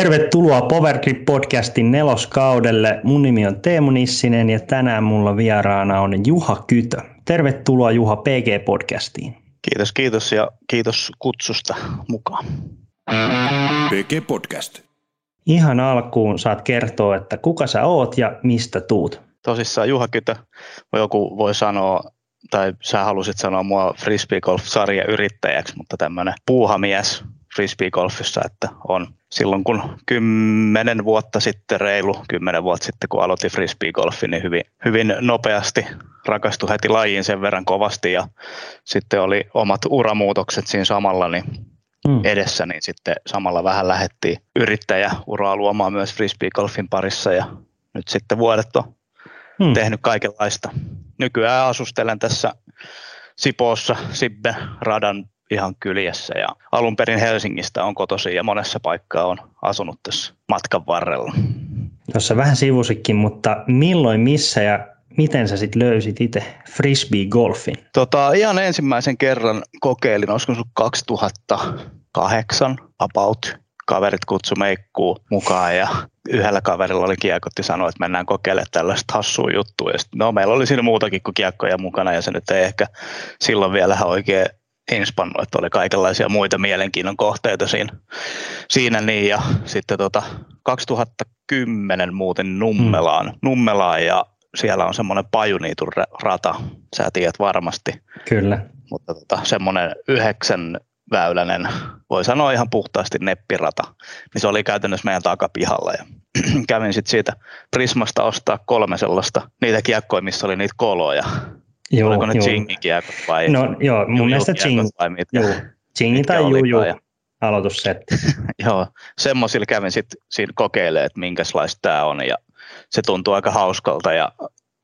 Tervetuloa Powergrip-podcastin 4. kaudelle. Mun nimi on Teemu Nissinen ja tänään mulla vieraana on Juha Kytö. Tervetuloa Juha PG-podcastiin. Kiitos ja kiitos kutsusta mukaan. PG-podcast. Ihan alkuun saat kertoa, että kuka sä oot ja mistä tuut. Tosissaan Juha Kytö, joku voi sanoa, tai sä halusit sanoa mua Frisbee Golf-sarjayrittäjäksi, mutta tämmönen puuhamies Frisbee-golfissa, että on silloin kun 10 vuotta sitten kun aloitin Frisbee-golfin, niin hyvin nopeasti rakastui heti lajiin sen verran kovasti ja sitten oli omat uramuutokset siinä samalla niin edessä, niin sitten samalla vähän lähdettiin yrittäjäuraa luomaan myös Frisbee-golfin parissa ja nyt sitten vuodet on tehnyt kaikenlaista. Nykyään asustelen tässä Sipoossa Sibbe-radan ihan kyljessä ja alun perin Helsingistä on kotoisin ja monessa paikkaa on asunut tässä matkan varrella. Tuossa vähän sivusikin, mutta milloin, missä ja miten sä sitten löysit itse frisbee-golfin? Ihan ensimmäisen kerran kokeilin, olisiko se 2008 about. Kaverit kutsui meikkuun mukaan ja yhdellä kaverilla oli kiekot ja sanoi, että mennään kokeilemaan tällaista hassua juttua. Ja sit, meillä oli siinä muutakin kuin kiekkoja mukana ja se nyt ei ehkä silloin vielä oikein inspannut, että oli kaikenlaisia muita mielenkiinnon kohteita siinä niin, ja sitten 2010 muuten Nummelaan ja siellä on semmoinen pajuniitun rata, sä tiedät varmasti. Kyllä. Mutta semmoinen 9-väyläinen, voi sanoa ihan puhtaasti neppirata, niin se oli käytännössä meidän takapihalla ja kävin sitten siitä Prismasta ostaa 3 sellaista, niitä kiekkoja, missä oli niitä koloja. Joo, oliko ne chingikiekot vai? No joo, mun mielestä chingi tai juju aloitussetti. Joo, semmoisilla kävin sitten kokeilemaan, että minkälaista tämä on ja se tuntuu aika hauskalta ja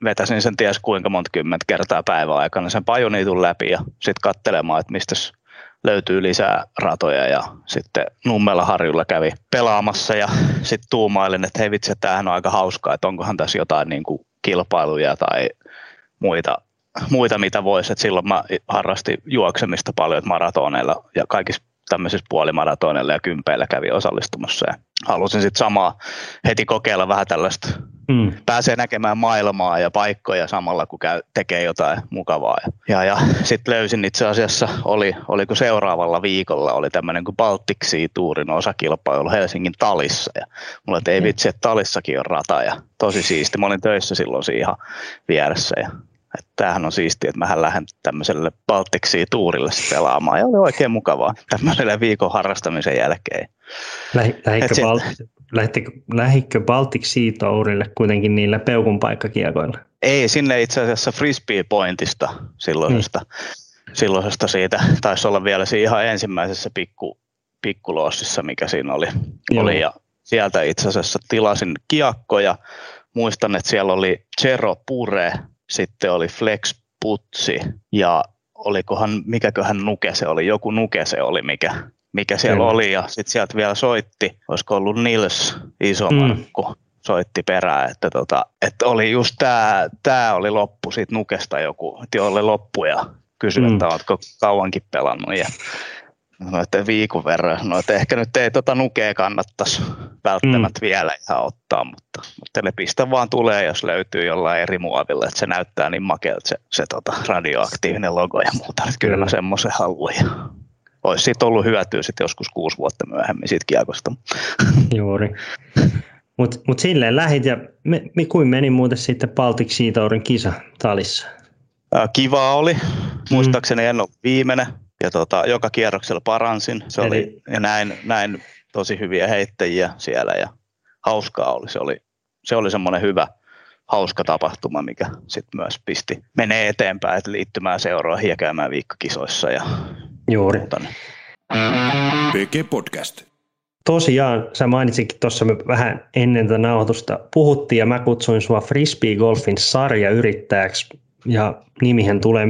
vetäsin sen ties kuinka monta 10 kertaa päivän aikana sen pajuniitun läpi ja sitten katselemaan, että mistä löytyy lisää ratoja ja sitten Nummela-Harjulla kävi pelaamassa ja sitten tuumailin, että hei vitsi, tämähän on aika hauskaa, että onkohan tässä jotain niin kuin kilpailuja tai muita mitä voisi, että silloin mä harrastin juoksemista paljon maratoneilla ja kaikissa tämmöisissä puolimaratoneilla ja kympeillä kävin osallistumassa ja halusin sitten samaa heti kokeilla vähän tällaista, pääsee näkemään maailmaa ja paikkoja samalla kun tekee jotain mukavaa ja sitten löysin itse asiassa, oliko seuraavalla viikolla oli tämmöinen kuin Baltic Sea Tourin osakilpailu Helsingin Talissa ja mulla ei vitsi, että Talissakin on rata ja tosi siisti, mä olin töissä silloin siinä ihan vieressä ja tämähän on siistiä, että mähän lähden tämmöiselle Baltic Sea Tourille pelaamaan. Ja oli oikein mukavaa tämmöiselle viikon harrastamisen jälkeen. Lähdikö Baltic Sea Tourille kuitenkin niillä peukunpaikkakiekoilla? Ei, sinne itse asiassa Frisbee Pointista silloisesta siitä. Taisi olla vielä siinä ihan ensimmäisessä pikkuloossissa, mikä siinä oli. Ja sieltä itse asiassa tilasin kiekkoja. Muistan, että siellä oli Sero Pure. Sitten oli Flex Putsi ja mikä siellä oli ja sitten sieltä vielä soitti, olisiko ollut Nils Isomarkku soitti perään, että oli just tää oli loppu siitä nukesta joku, että oli loppu ja kysyi, että oletko kauankin pelannut ja no, että viikon verran. No, että ehkä nyt ei nukea kannattaisi välttämättä vielä ihan ottaa, mutta lepistä vaan tulee, jos löytyy jollain eri muovilla, että se näyttää niin makeelta se radioaktiivinen logo ja muuta. Kyllä semmoisen haluan. Olisi siitä ollut hyötyä sitten joskus 6 vuotta myöhemmin siitä kiekosta. Juuri. Mut silleen lähit ja kuin meni muuten sitten Baltic Sea Tourin kisa Talissa? Kivaa oli. Muistaakseni en ole viimeinen. Ja joka kierroksella paransin. Se oli, ja näin tosi hyviä heittäjiä siellä ja hauskaa oli. Se oli semmoinen hyvä, hauska tapahtuma, mikä sitten myös pisti menee eteenpäin, että liittymään seuroihin ja käymään viikkokisoissa. Ja juuri. PG Podcast. Tosiaan, sä mainitsinkin tuossa vähän ennen tätä nauhoitusta puhuttiin ja mä kutsuin sua Frisbee Golfin sarjayrittäjäksi. Ja nimihän tulee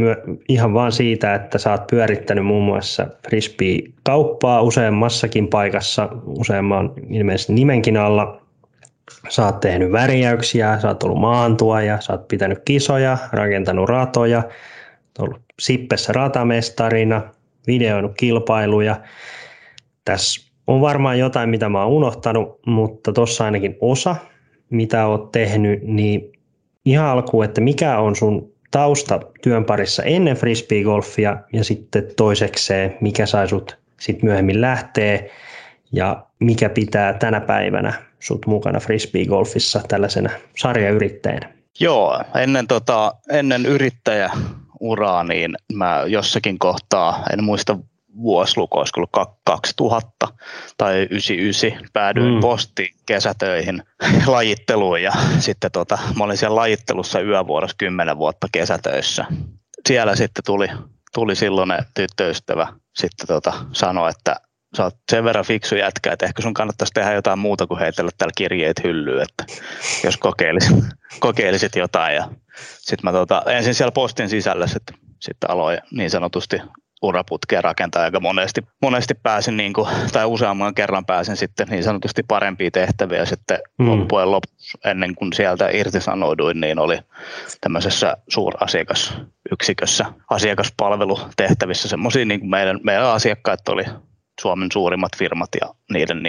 ihan vaan siitä, että sä oot pyörittänyt muun muassa frisbee-kauppaa useammassakin paikassa, useamman ilmeisesti nimenkin alla. Sä oot tehnyt värjäyksiä, sä oot ollut maantuoja, sä oot pitänyt kisoja, rakentanut ratoja, ollut Sippessä ratamestarina, videoinut kilpailuja. Tässä on varmaan jotain, mitä mä oon unohtanut, mutta tuossa ainakin osa, mitä oot tehnyt, niin ihan alkuun, että mikä on sun tausta työn parissa ennen frisbeegolfia ja sitten toisekseen, mikä sai sut sit myöhemmin lähtee ja mikä pitää tänä päivänä sut mukana frisbeegolfissa tällaisena sarjayrittäjänä? Joo, ennen yrittäjäuraa niin mä jossakin kohtaa, en muista vuosiluku, olisi ollut 2000 tai 99, päädyin postiin kesätöihin lajitteluun ja sitten mä olin siellä lajittelussa yövuorossa 10 vuotta kesätöissä. Siellä sitten tuli silloinen tyttöystävä sitten sanoi, että sä oot sen verran fiksu jätkä, että ehkä sun kannattaisi tehdä jotain muuta kuin heitellä täällä kirjeet hyllyyn, että jos kokeilisit jotain. Ja sit mä ensin siellä postin sisällä sitten aloin niin sanotusti uraputkeen rakentaa, aika monesti pääsin tai useamman kerran pääsin sitten niin sanotusti parempia tehtäviä ja sitten loppujen lopuksi ennen kuin sieltä irtisanouduin, niin oli tämmöisessä suurasiakasyksikössä asiakaspalvelutehtävissä semmoisia, niin kuin meidän asiakkaat oli Suomen suurimmat firmat ja niiden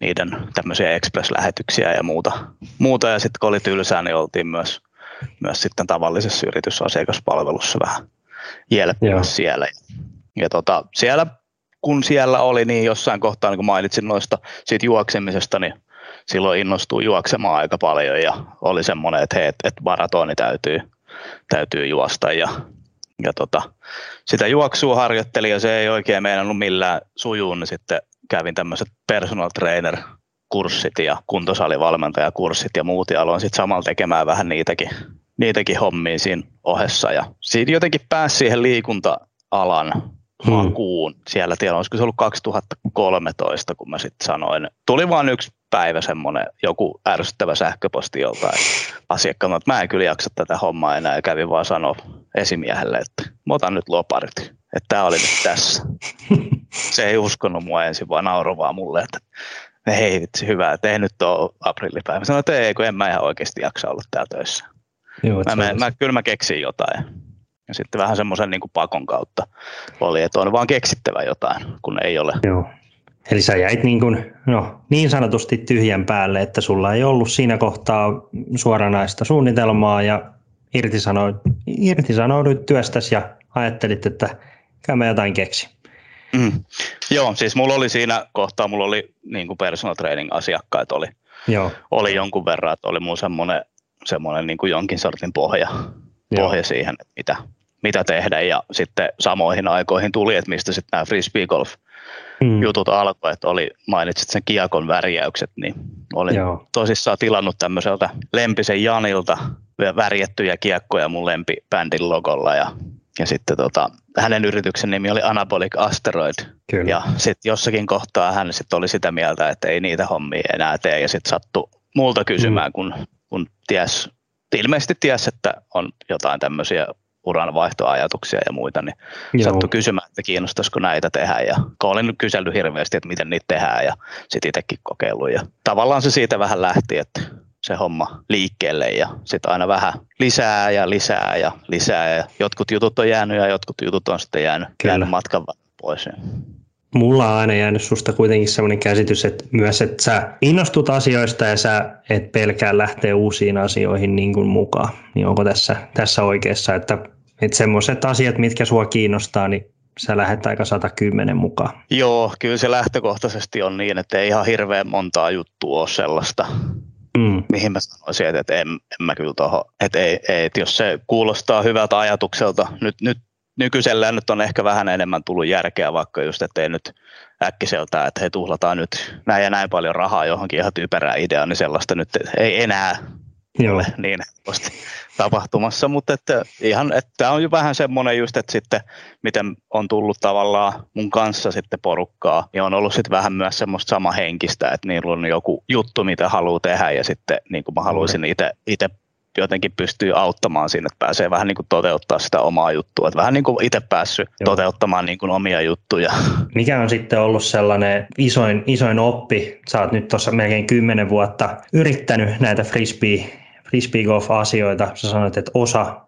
niiden tämmöisiä express-lähetyksiä ja muuta ja sitten kun oli tylsää, niin oltiin myös sitten tavallisessa yritysasiakaspalvelussa vähän jelppimässä siellä. Ja siellä oli, niin jossain kohtaa, niin kun mainitsin noista siitä juoksemisesta, niin silloin innostui juoksemaan aika paljon ja oli semmoinen, että hei, että maratoni täytyy juosta ja sitä juoksua harjoittelin ja se ei oikein meinannut millään sujuun, niin sitten kävin tämmöiset personal trainer kurssit ja kuntosalivalmentajakurssit ja muut ja aloin sitten samalla tekemään vähän niitäkin hommia siinä ohessa ja siitä jotenkin pääsi siihen liikunta-alan makuun. Siellä tiedän, olisiko se ollut 2013, kun mä sitten sanoin. Tuli vaan yksi päivä semmoinen joku ärsyttävä sähköposti joltain asiakkaalta, että mä en kyllä jaksa tätä hommaa enää ja kävin vaan sanoa esimiehelle, että mä otan nyt loparit, että tää oli nyt tässä. Se ei uskonut mua ensin, vaan nauroi vaan mulle, että hei vitsi hyvä, että ei nyt ole aprillipäivä. Mä sanoin, että ei kun en mä ihan oikeasti jaksa olla täällä töissä. Joo, kyllä mä keksin jotain. Ja sitten vähän semmoisen niin kuin pakon kautta oli, että on vaan keksittävä jotain, kun ei ole. Joo. Eli sä jäit niin sanotusti tyhjän päälle, että sulla ei ollut siinä kohtaa suoranaista suunnitelmaa ja irtisanouduit työstäsi ja ajattelit, että käy mä jotain keksi. Joo, siis mulla oli niin kuin personal training asiakkaita oli jonkun verran, että oli mun semmoinen niin kuin jonkin sortin pohja siihen, että mitä tehdä ja sitten samoihin aikoihin tuli, että mistä sitten nämä frisbee golf jutut alkoi, että mainitsit sen kiekon värjäykset, niin olin tosissaan tilannut tämmöiseltä Lempisen Janilta värjättyjä kiekkoja mun lempibändin logolla ja sitten hänen yrityksen nimi oli Anabolic Asteroid. Kyllä. Ja sitten jossakin kohtaa hän sitten oli sitä mieltä, että ei niitä hommia enää tee ja sitten sattui multa kysymään, kun ilmeisesti tiesi, että on jotain tämmöisiä uranvaihtoajatuksia ja muita, niin sattui kysymään, että kiinnostaisiko näitä tehdä. Ja olin nyt kysellyt hirveästi, että miten niitä tehdään ja sitten itsekin kokeillut. Ja tavallaan se siitä vähän lähti, että se homma liikkeelle ja sitten aina vähän lisää ja lisää. Ja jotkut jutut on jäänyt ja jotkut jutut on sitten jäänyt matkan pois. Mulla on aina jäänyt susta kuitenkin sellainen käsitys, että myös, että sä innostut asioista ja sä et pelkää lähteä uusiin asioihin niin kuin mukaan. Niin onko tässä oikeassa, että semmoiset asiat, mitkä sua kiinnostaa, niin sä lähdet aika 110 mukaan? Joo, kyllä se lähtökohtaisesti on niin, että ei ihan hirveän montaa juttua ole sellaista, mihin mä sanoisin, että en mä kyllä tuohon, että ei, että jos se kuulostaa hyvältä ajatukselta, nyt nykyisellään nyt on ehkä vähän enemmän tullut järkeä, vaikka just, että ei nyt äkkiseltään, että he tuhlataan nyt näin ja näin paljon rahaa johonkin ihan typerään ideaan, niin sellaista nyt ei enää ole niin helposti tapahtumassa, mutta että ihan, että tämä on jo vähän semmoinen just, että sitten miten on tullut tavallaan mun kanssa sitten porukkaa, niin on ollut sitten vähän myös semmoista samahenkistä, että niillä on joku juttu, mitä haluaa tehdä ja sitten niin kuin mä haluaisin itse jotenkin pystyy auttamaan siinä, että pääsee vähän niin kuin toteuttaa sitä omaa juttua. Että vähän niin kuin itse päässyt toteuttamaan niin kuin omia juttuja. Mikä on sitten ollut sellainen isoin oppi? Sä oot nyt tuossa melkein 10 vuotta yrittänyt näitä frisbee golf-asioita. Sä sanoit, että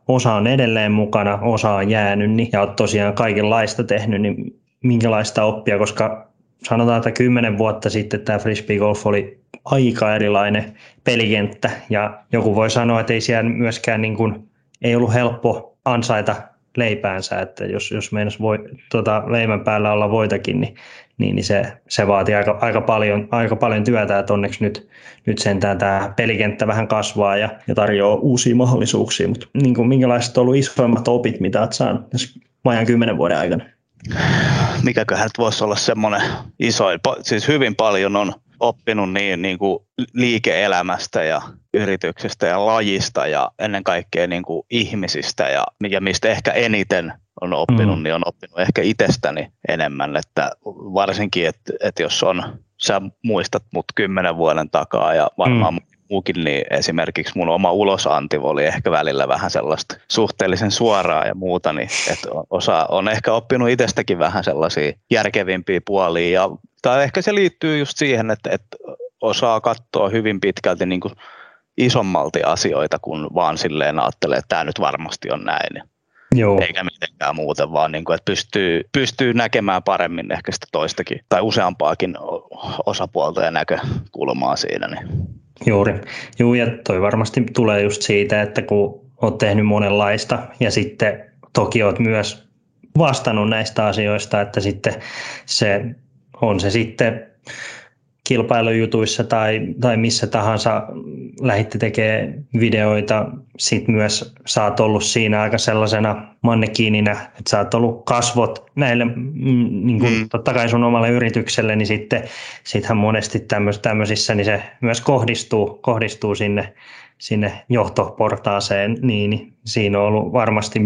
osa on edelleen mukana, osa on jäänyt ja oot tosiaan kaikenlaista tehnyt. Niin minkälaista oppia, koska sanotaan, että 10 vuotta sitten tämä frisbee golf oli aika erilainen pelikenttä ja joku voi sanoa, että ei siellä myöskään niin kuin, ei ollut helppo ansaita leipäänsä, että jos meinas voi leivän päällä olla voitakin, niin se vaatii aika paljon työtä, että onneksi nyt sentään tämä pelikenttä vähän kasvaa ja tarjoaa uusia mahdollisuuksia, mutta niin kuin, minkälaiset on ollut isoimmat opit, mitä olet saanut vajaan 10 vuoden aikana? Mikäköhän nyt voisi olla semmoinen isoin, siis hyvin paljon on oppinut niin kuin liike-elämästä ja yrityksestä ja lajista ja ennen kaikkea niin kuin ihmisistä ja mistä ehkä eniten on oppinut, niin on oppinut ehkä itsestäni enemmän, että varsinkin, että jos on, sä muistat mut 10 vuoden takaa ja varmaan muukin, niin esimerkiksi mun oma ulosanti oli ehkä välillä vähän sellaista suhteellisen suoraa ja muuta, niin että on ehkä oppinut itsestäkin vähän sellaisia järkevimpiä puolia ja tai ehkä se liittyy just siihen, että osaa katsoa hyvin pitkälti niin kuin isommalti asioita, kun vaan silleen ajattelee, että tämä nyt varmasti on näin. Joo. Eikä mitenkään muuten, vaan niin kuin, että pystyy näkemään paremmin ehkä sitä toistakin tai useampaakin osapuolta ja näkökulmaa siinä. Niin. Joo, ja toi varmasti tulee just siitä, että kun olet tehnyt monenlaista ja sitten toki olet myös vastannut näistä asioista, että sitten se on se sitten kilpailujutuissa tai missä tahansa lähditte tekemään videoita. Sitten myös sä oot ollut siinä aika sellaisena mannekiininä, että sä oot ollut kasvot näille, niin kuin totta kai sun omalle yritykselle, niin sittenhän monesti tämmöisissä niin se myös kohdistuu sinne johtoportaaseen, niin siinä on ollut varmasti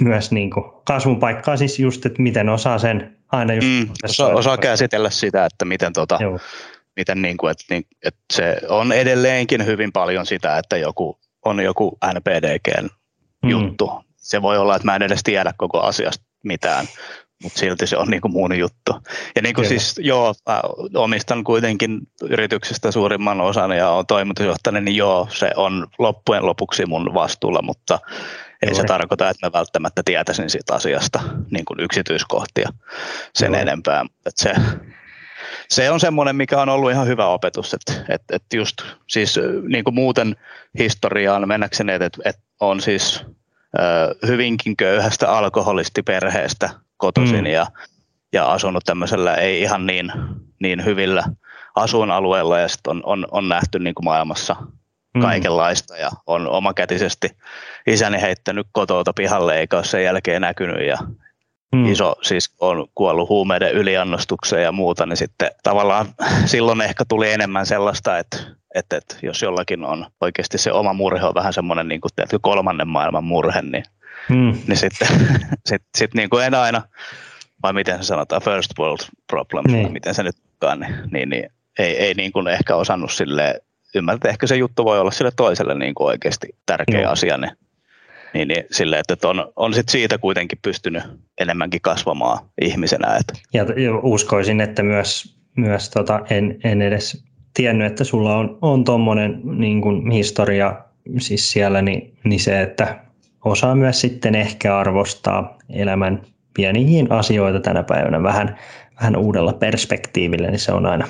myös niin kuin kasvun paikkaa, siis just, että miten osaa sen aina just osaa käsitellä sitä, että miten miten niin kuin, että se on edelleenkin hyvin paljon sitä, että joku NPDG:n juttu. Se voi olla, että mä en edes tiedä koko asiasta mitään, mutta silti se on niin kuin mun juttu. Ja niin kuin siis, omistan kuitenkin yrityksestä suurimman osan ja olen toimitusjohtaja, niin se on loppujen lopuksi mun vastuulla, mutta ei se tarkoita, että mä välttämättä tietäisin siitä asiasta niin kuin yksityiskohtia sen enempää. Että se on semmoinen, mikä on ollut ihan hyvä opetus, että just siis niin kuin muuten historiaan mennäkseni, että on siis hyvinkin köyhästä alkoholistiperheestä kotoisin ja asunut tämmöisellä ei ihan niin hyvillä asuinalueilla ja sitten on nähty niin kuin maailmassa kaikenlaista ja on omakätisesti isäni heittänyt kotouta pihalle eikä ole sen jälkeen näkynyt ja iso siis on kuollut huumeiden yliannostukseen ja muuta, niin sitten tavallaan silloin ehkä tuli enemmän sellaista, että jos jollakin on oikeasti se oma murhe on vähän semmoinen niin kuin tiedätkö, kolmannen maailman murhe, niin sitten sit niin kuin en aina, vai miten se sanotaan, first world problem, miten se nyt onkaan, niin ei niin kuin ehkä osannut silleen, ymmärtää, ehkä se juttu voi olla sille toiselle niin kuin oikeasti tärkeä asia, niin sille, että on sit siitä kuitenkin pystynyt enemmänkin kasvamaan ihmisenä. Että. Ja uskoisin, että myös en edes tiennyt, että sulla on tommonen niin kuin historia siis siellä, niin se, että osaa myös sitten ehkä arvostaa elämän pieniin asioita tänä päivänä vähän uudella perspektiivillä, niin se on aina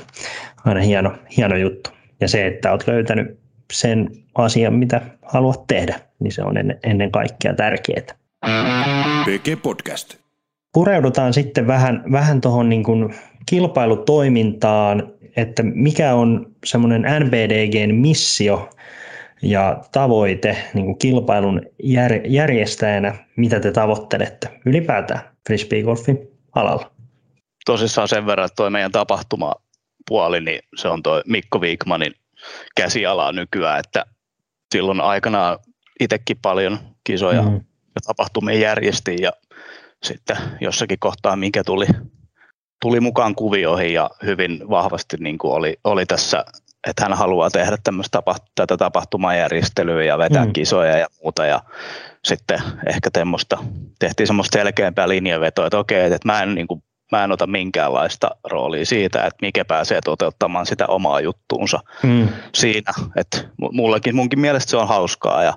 hieno juttu. Ja se, että olet löytänyt sen asian, mitä haluat tehdä, niin se on ennen kaikkea tärkeää. Pureudutaan sitten vähän tuohon niin kuin kilpailutoimintaan, että mikä on semmoinen NPDG:n missio ja tavoite niin kuin kilpailun järjestäjänä, mitä te tavoittelette ylipäätään frisbeegolfin alalla? Tosissaan sen verran, että tuo meidän tapahtumapuoli, niin se on tuo Mikko Viikmanin käsialaa nykyään, että silloin aikanaan itsekin paljon kisoja ja tapahtumia järjestin ja sitten jossakin kohtaa, mikä tuli mukaan kuvioihin ja hyvin vahvasti niin kuin oli tässä, että hän haluaa tehdä tätä tapahtumajärjestelyä ja vetää kisoja ja muuta ja sitten ehkä tehtiin semmoista selkeämpää linjanvetoa, että okei, että mä en ota minkäänlaista roolia siitä, että mikä pääsee toteuttamaan sitä omaa juttuunsa siinä. Että munkin mielestä se on hauskaa ja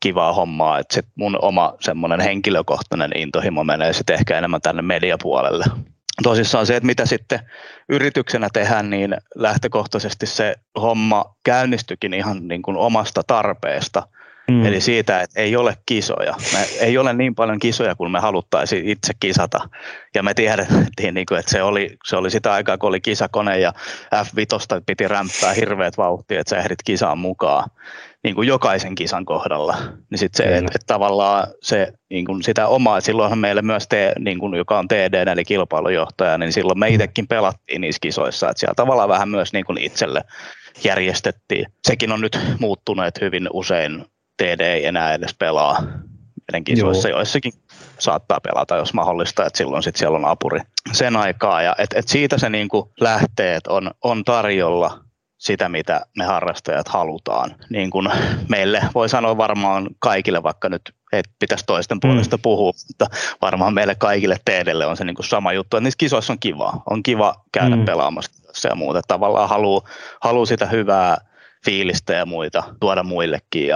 kivaa hommaa, että sit mun oma semmoinen henkilökohtainen intohimo menee sitten ehkä enemmän tänne mediapuolelle. tosissaan se, että mitä sitten yrityksenä tehdään, niin lähtökohtaisesti se homma käynnistyikin ihan niin kuin omasta tarpeesta. Mm. Eli siitä, että ei ole kisoja. Ei ole niin paljon kisoja kuin me haluttaisiin itse kisata. Ja me tiedettiin, että se oli sitä aikaa, kun oli kisakone ja F5 piti rämppää hirveät vauhtia, että sä ehdit kisaan mukaan. Niin kuin jokaisen kisan kohdalla. Niin sit se, että tavallaan se, niin kuin sitä omaa, silloinhan meillä myös, niin kuin joka on TD, eli kilpailujohtaja, niin silloin me itsekin pelattiin niissä kisoissa. Että siellä tavallaan vähän myös niin kuin itselle järjestettiin. Sekin on nyt muuttunut, että hyvin usein TD ei enää edes pelaa meidän kisoissa, joissakin saattaa pelata, jos mahdollista, että silloin sit siellä on apuri sen aikaa. Ja et siitä se niinku lähtee, että on tarjolla sitä, mitä me harrastajat halutaan. Niin kun meille voi sanoa varmaan kaikille, vaikka nyt ei pitäisi toisten puolesta puhua, mutta varmaan meille kaikille TD:lle on se niinku sama juttu, että niissä kisoissa on kivaa. On kiva käydä pelaamassa ja muuta. Tavallaan haluaa sitä hyvää fiilistä ja muita tuoda muillekin.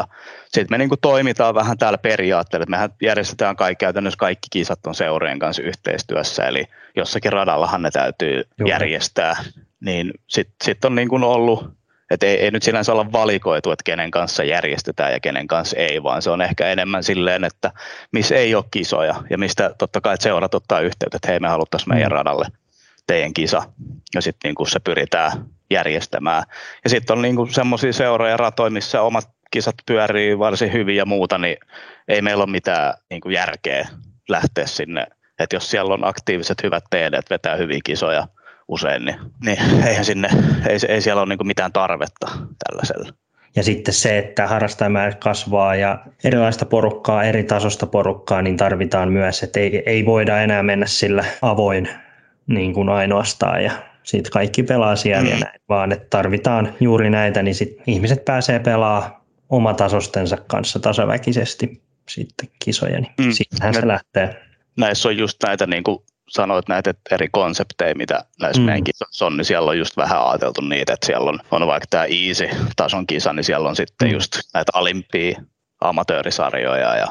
Sitten me niinku toimitaan vähän täällä periaatteella. Mehän järjestetään käytännössä kaikki kisat on seurojen kanssa yhteistyössä, eli jossakin radallahan ne täytyy järjestää. Niin sit on niinku ollut, että ei nyt sinänsä olla valikoitu, että kenen kanssa järjestetään ja kenen kanssa ei, vaan se on ehkä enemmän silleen, että missä ei ole kisoja ja mistä totta kai seurat ottaa yhteyttä, että hei, me haluttaisiin meidän radalle teidän kisa, ja sitten niinku se pyritään järjestämään. Ja sitten on niinku semmoisia seuroja ratoja, missä omat kisat pyörii varsin hyvin ja muuta, niin ei meillä ole mitään niinku järkeä lähteä sinne. Että jos siellä on aktiiviset hyvät TD:t vetää hyviä kisoja usein, niin eihän sinne, ei siellä ole niinku mitään tarvetta tällaiselle. Ja sitten se, että harrastajamäärät kasvaa ja erilaista porukkaa, eri tasosta porukkaa, niin tarvitaan myös, että ei voida enää mennä sillä avoin niin kuin ainoastaan ja sitten kaikki pelaa siellä ja näin, vaan että tarvitaan juuri näitä, niin sitten ihmiset pääsee pelaamaan omatasostensa kanssa tasaväkisesti sitten kisoja, niin siitähän se lähtee. Näissä on just näitä, niin kuin sanoit, näitä eri konsepteja, mitä näissä meidän kisoissa on, niin siellä on just vähän ajateltu niitä, että siellä on vaikka tämä easy-tason kisa, niin siellä on sitten just näitä alimpia amatöörisarjoja ja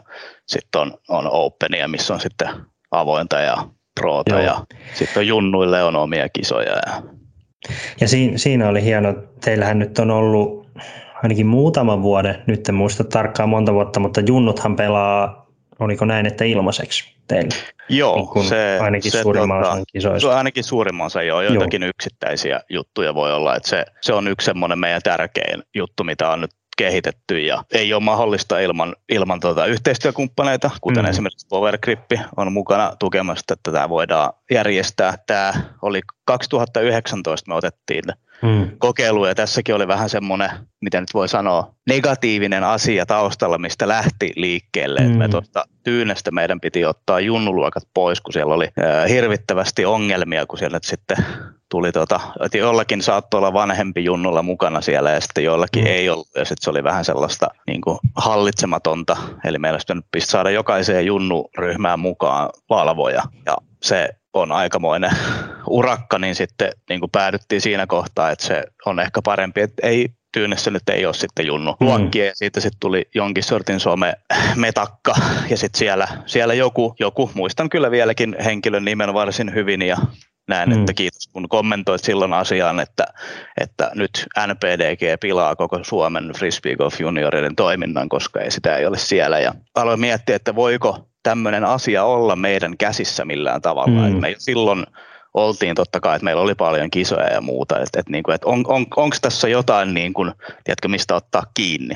sitten on openia, missä on sitten avointa ja proota ja sitten junnuille on omia kisoja. Ja siinä oli hieno, teillähän nyt on ollut ainakin muutaman vuoden, nyt en muista tarkkaan monta vuotta, mutta junnuthan pelaa, oliko näin, että ilmaiseksi teille? Joo, niin ainakin suurimman osan kisoista. Joitakin yksittäisiä juttuja voi olla, että se on yksi semmoinen meidän tärkein juttu, mitä on nyt kehitetty ja ei ole mahdollista ilman yhteistyökumppaneita, kuten esimerkiksi Powergrip on mukana tukemassa, että tämä voidaan järjestää. Tämä oli 2019, me otettiin kokeilu ja tässäkin oli vähän semmoinen, mitä nyt voi sanoa, negatiivinen asia taustalla, mistä lähti liikkeelle. Me tuosta Tyynestä meidän piti ottaa junnuluokat pois, kun siellä oli hirvittävästi ongelmia, kun siellä nyt sitten tuli että jollakin saattoi olla vanhempi junnulla mukana siellä ja sitten jollakin ei ollut ja sitten se oli vähän sellaista niin kuin hallitsematonta. Eli meillä sitten piti saada jokaiseen junnuryhmään mukaan valvoja ja se on aikamoinen urakka, niin sitten niin kuin päädyttiin siinä kohtaa, että se on ehkä parempi, että ei Tyynessä nyt ei ole sitten junnu luokkia ja siitä sitten tuli jonkin sortin somemetakka ja sitten siellä joku, muistan kyllä vieläkin henkilön nimen varsin hyvin ja näen, että kiitos kun kommentoit silloin asiaan, että nyt NPDG pilaa koko Suomen Frisbee Golf Juniorien toiminnan, koska sitä ei ole siellä. Ja aloin miettiä, että voiko tämmöinen asia olla meidän käsissä millään tavalla. Et me silloin oltiin totta kai, että meillä oli paljon kisoja ja muuta. Että onko tässä jotain, niin kuin, tiedätkö, mistä ottaa kiinni?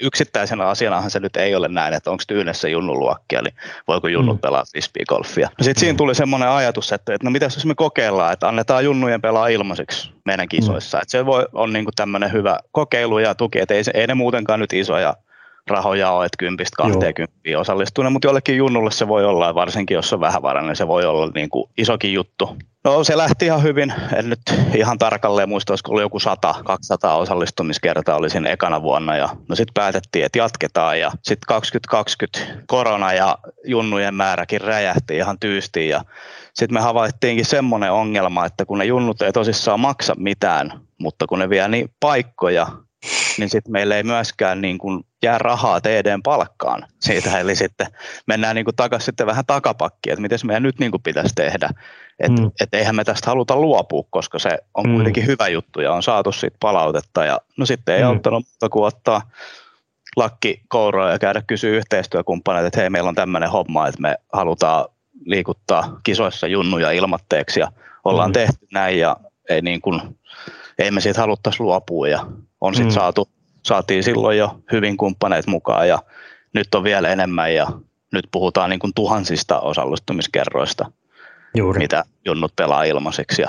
Yksittäisenä asianahan se nyt ei ole näin, että onko Tyynessä junnuluokkia, niin voiko junnut pelaa frisbeegolfia. No sitten siinä tuli semmoinen ajatus, että no mitäs jos me kokeillaan, että annetaan junnujen pelaa ilmaiseksi meidän kisoissa. Että se on niinku tämmöinen hyvä kokeilu ja tuki, että ei ne muutenkaan nyt isoja rahoja ole, että 10-20 osallistuu, mutta jollekin junnulle se voi olla, varsinkin jos on vähävarainen, niin se voi olla niinku isokin juttu. No se lähti ihan hyvin, en nyt ihan tarkalleen muista, olisiko ollut joku 100-200 osallistumiskertaa oli siinä ekana vuonna ja no sitten päätettiin, että jatketaan ja sitten 2020 korona ja junnujen määräkin räjähti ihan tyystiin ja sitten me havaittiinkin semmoinen ongelma, että kun ne junnut ei tosissaan maksa mitään, mutta kun ne vie niin paikkoja, niin sitten meillä ei myöskään niin kuin jää rahaa TD:n palkkaan siitä, eli sitten mennään niin kuin takaisin sitten vähän takapakkiin, että miten meidän nyt niin kuin pitäisi tehdä, että et eihän me tästä haluta luopua, koska se on kuitenkin hyvä juttu ja on saatu siitä palautetta, ja no sitten ei auttanut muuta kuin ottaa lakki kouraa ja käydä kysyä yhteistyökumppaneita, että hei, meillä on tämmöinen homma, että me halutaan liikuttaa kisoissa junnuja ilmatteeksi ja ollaan tehty näin ja ei, niin kuin, ei me siitä haluttaisi luopua ja on sitten saatiin silloin jo hyvin kumppaneet mukaan ja nyt on vielä enemmän ja nyt puhutaan niin kuin tuhansista osallistumiskerroista, mitä junnut pelaa ilmaiseksi.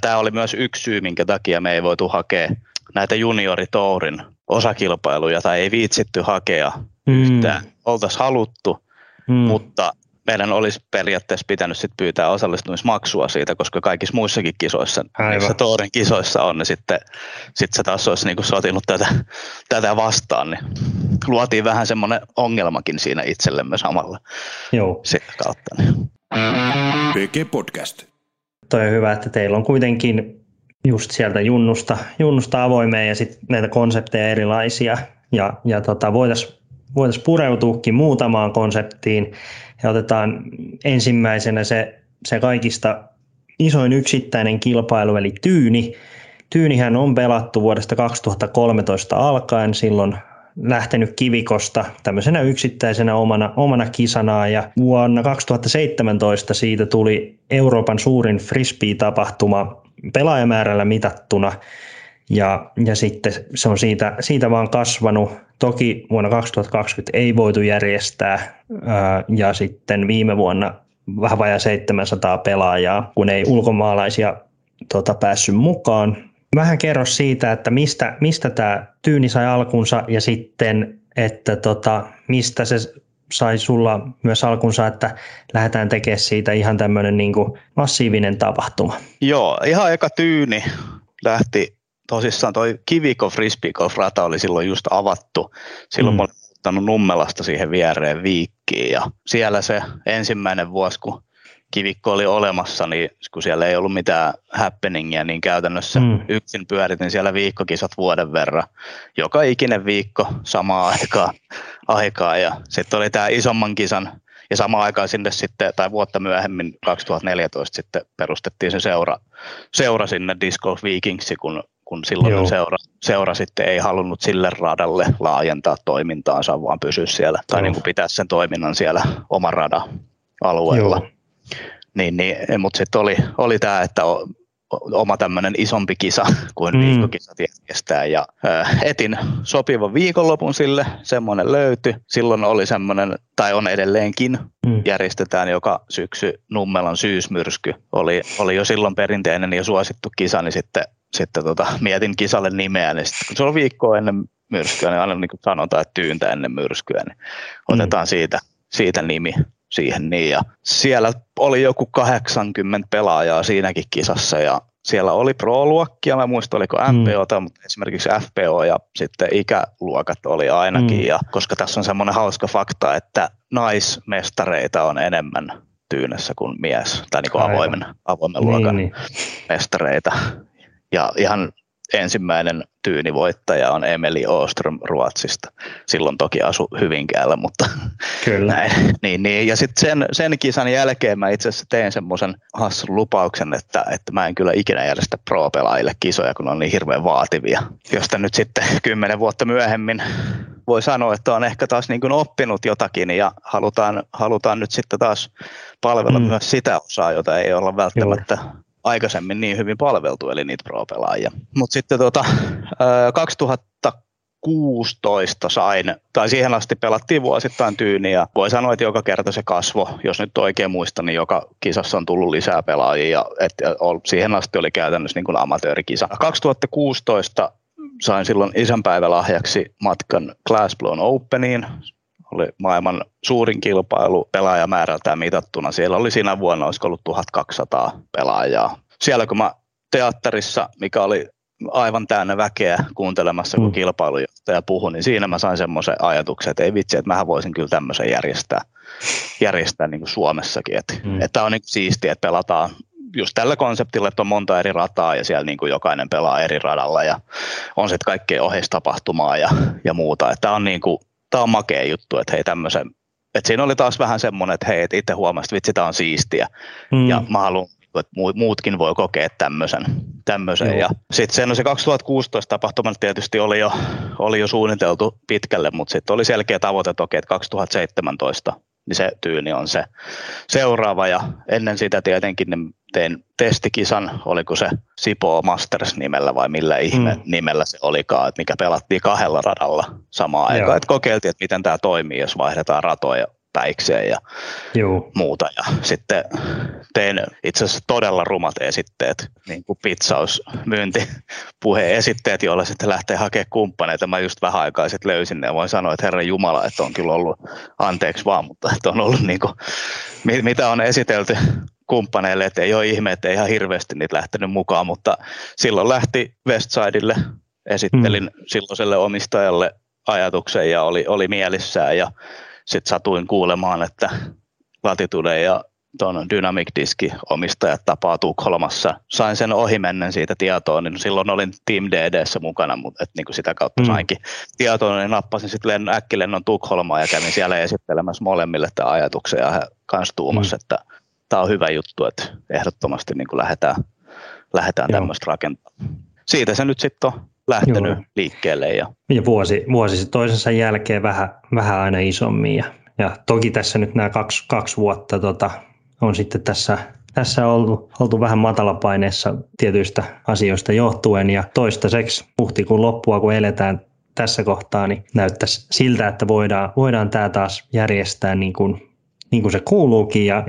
Tämä oli myös yksi syy, minkä takia me ei voitu hakea näitä junioritourin osakilpailuja tai ei viitsitty hakea yhtään. Oltaisiin haluttu, mutta meidän olisi periaatteessa pitänyt sit pyytää osallistumismaksua siitä, koska kaikissa muissakin kisoissa, niissä tourin kisoissa on, niin sitten se taas olisi niin sotinut tätä vastaan. Niin luotiin vähän semmoinen ongelmakin siinä itsellemme samalla sitä kautta. Niin. PG Podcast. Toi on hyvä, että teillä on kuitenkin just sieltä junnusta avoimeen ja sitten näitä konsepteja erilaisia ja voitaisiin pureutuukin muutamaan konseptiin ja otetaan ensimmäisenä se kaikista isoin yksittäinen kilpailu eli tyyni. Tyynihän on pelattu vuodesta 2013 alkaen, silloin lähtenyt Kivikosta tämmöisenä yksittäisenä omana kisanaan ja vuonna 2017 siitä tuli Euroopan suurin frisbee-tapahtuma pelaajamäärällä mitattuna ja sitten se on siitä vaan kasvanut. Toki vuonna 2020 ei voitu järjestää ja sitten viime vuonna vähän vajaa 700 pelaajaa, kun ei ulkomaalaisia päässyt mukaan. Vähän kerro siitä, että mistä tämä tyyni sai alkunsa ja sitten, että mistä se sai sulla myös alkunsa, että lähdetään tekemään siitä ihan tämmöinen niin kuin massiivinen tapahtuma. Joo, ihan eka tyyni lähti tosissaan, toi Kivikko Frisbee-rata oli silloin just avattu. Silloin mä olin muuttanut Nummelasta siihen viereen Viikkiin ja siellä se ensimmäinen vuosi, kun Kivikko oli olemassa, niin kun siellä ei ollut mitään happeningia, niin käytännössä yksin pyöritin siellä viikkokisat vuoden verran. Joka ikinen viikko samaan aikaan. Ja sitten oli tämä isomman kisan ja samaan aikaan sinne sitten, tai vuotta myöhemmin 2014 sitten perustettiin se seura sinne Disco Vikingsi, kun silloin seura sitten ei halunnut sille radalle laajentaa toimintaansa, vaan pysyä siellä tai niin kuin pitää sen toiminnan siellä oman radan alueella. Joo. Niin, mutta sitten oli tämä, että oma tämmöinen isompi kisa kuin viikkokisat järjestää. Ja etin sopivan viikonlopun sille, semmoinen löytyi. Silloin oli semmoinen, tai on edelleenkin, järjestetään joka syksy Nummelan syysmyrsky. Oli jo silloin perinteinen ja suosittu kisa, niin sitten mietin kisalle nimeä, niin sitten kun se on viikkoa ennen myrskyä, niin aina niin kuin sanotaan, että tyyntä ennen myrskyä, niin otetaan siitä nimi siihen niin. Ja siellä oli joku 80 pelaajaa siinäkin kisassa ja siellä oli pro-luokkia, mä muistan oliko MPOta, mutta esimerkiksi FPO ja sitten ikäluokat oli ainakin. Ja koska tässä on semmoinen hauska fakta, että naismestareita on enemmän Tyynessä kuin mies, tai niin kuin avoimen luokan mestareita. Ja ihan ensimmäinen tyynivoittaja on Emily Åström Ruotsista. Silloin toki asui Hyvinkäällä, mutta kyllä. Näin. Niin. Ja sitten sen kisan jälkeen mä itse asiassa tein semmoisen hassun lupauksen, että mä en kyllä ikinä järjestä pro-pelaajille kisoja, kun on niin hirveän vaativia. Josta nyt sitten 10 vuotta myöhemmin voi sanoa, että on ehkä taas niin kuin oppinut jotakin ja halutaan nyt sitten taas palvella myös sitä osaa, jota ei olla välttämättä aikaisemmin niin hyvin palveltu, eli niitä pro-pelaajia. Mutta sitten 2016 sain, tai siihen asti pelattiin vuosittain tyyni, ja voi sanoa, että joka kerta se kasvoi. Jos nyt oikein muistan, niin joka kisassa on tullut lisää pelaajia, että siihen asti oli käytännössä niin kuin amatöörikisa. 2016 sain silloin isänpäivälahjaksi matkan Glassblown Openiin. Oli maailman suurin kilpailu pelaajamäärältään mitattuna. Siellä oli siinä vuonna, olisiko ollut 1200 pelaajaa. Siellä kun mä teatterissa, mikä oli aivan täynnä väkeä kuuntelemassa, kun kilpailujohtaja puhui, niin siinä mä sain semmoisen ajatuksen, että ei vitsi, että mähän voisin kyllä tämmöisen järjestää niin kuin Suomessakin. Että on niin siistiä, että pelataan just tällä konseptilla, että on monta eri rataa ja siellä niin kuin jokainen pelaa eri radalla ja on sitten kaikkea oheistapahtumaa ja muuta. Tämä on, niin kuin, tämä on makea juttu, että hei tämmöisen, että siinä oli taas vähän semmoinen, että hei, että itse huomasin, että vitsi, tämä on siistiä ja mä haluan, että muutkin voi kokea tämmöisen. Ja sitten sen on se 2016 tapahtuma tietysti oli jo suunniteltu pitkälle, mutta sitten oli selkeä tavoite, että okei, että 2017 niin se tyyni on se seuraava, ja ennen sitä tietenkin tein testikisan, oliko se Sipoo Masters nimellä vai millä ihme nimellä se olikaan, että mikä pelattiin 2 radalla samaan aikaan, että kokeiltiin, että miten tämä toimii, jos vaihdetaan ratoja päikseen ja muuta, ja sitten tein itse asiassa todella rumat esitteet, niin kuin pitsausmyyntipuheen esitteet, joilla sitten lähtee hakemaan kumppaneita. Mä just vähän aikaa sitten löysin ne ja voin sanoa, että Herran Jumala, että on kyllä ollut, anteeksi vaan, mutta että on ollut niin kuin, mitä on esitelty kumppaneille, että ei ole ihme, että ei ihan hirveästi niitä lähtenyt mukaan, mutta silloin lähti Westsidelle, esittelin silloiselle omistajalle ajatuksen ja oli mielissään, ja sitten satuin kuulemaan, että Latitude ja tuon Dynamic Disc omistajat tapaa Tukholmassa. Sain sen ohimennen siitä tietoa, niin silloin olin Team DD:ssä mukana, mutta niin kuin sitä kautta sainkin tietoa, niin nappasin sitten äkkilennon Tukholmaan ja kävin siellä esittelemässä molemmille tämän ajatuksen ja kans tuumassa, että tämä on hyvä juttu, että ehdottomasti niin kuin lähdetään tämmöistä rakentamaan. Siitä se nyt sitten on lähtenyt liikkeelle. Ja vuosi toisensa jälkeen vähän aina isommin. Ja toki tässä nyt nämä kaksi vuotta on sitten tässä oltu vähän matalapaineessa tietyistä asioista johtuen. Ja toistaiseksi huhtikuun loppua, kun eletään tässä kohtaa, niin näyttäisi siltä, että voidaan tämä taas järjestää niin kuin se kuuluukin, ja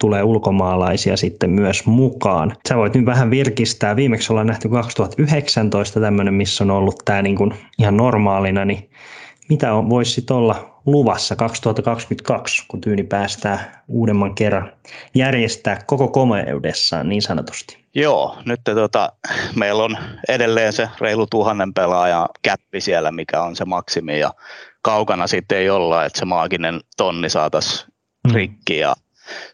tulee ulkomaalaisia sitten myös mukaan. Sä voit nyt vähän virkistää. Viimeksi ollaan nähty 2019 tämmöinen, missä on ollut tämä niin kuin ihan normaalina, niin mitä voisi sitten olla luvassa 2022, kun tyyni päästään uudemman kerran järjestää koko komeudessaan niin sanotusti? Joo, nyt meillä on edelleen se reilu 1000 pelaajan käppi siellä, mikä on se maksimi, ja kaukana sitten ei olla, että se maaginen tonni saataisiin rikki, ja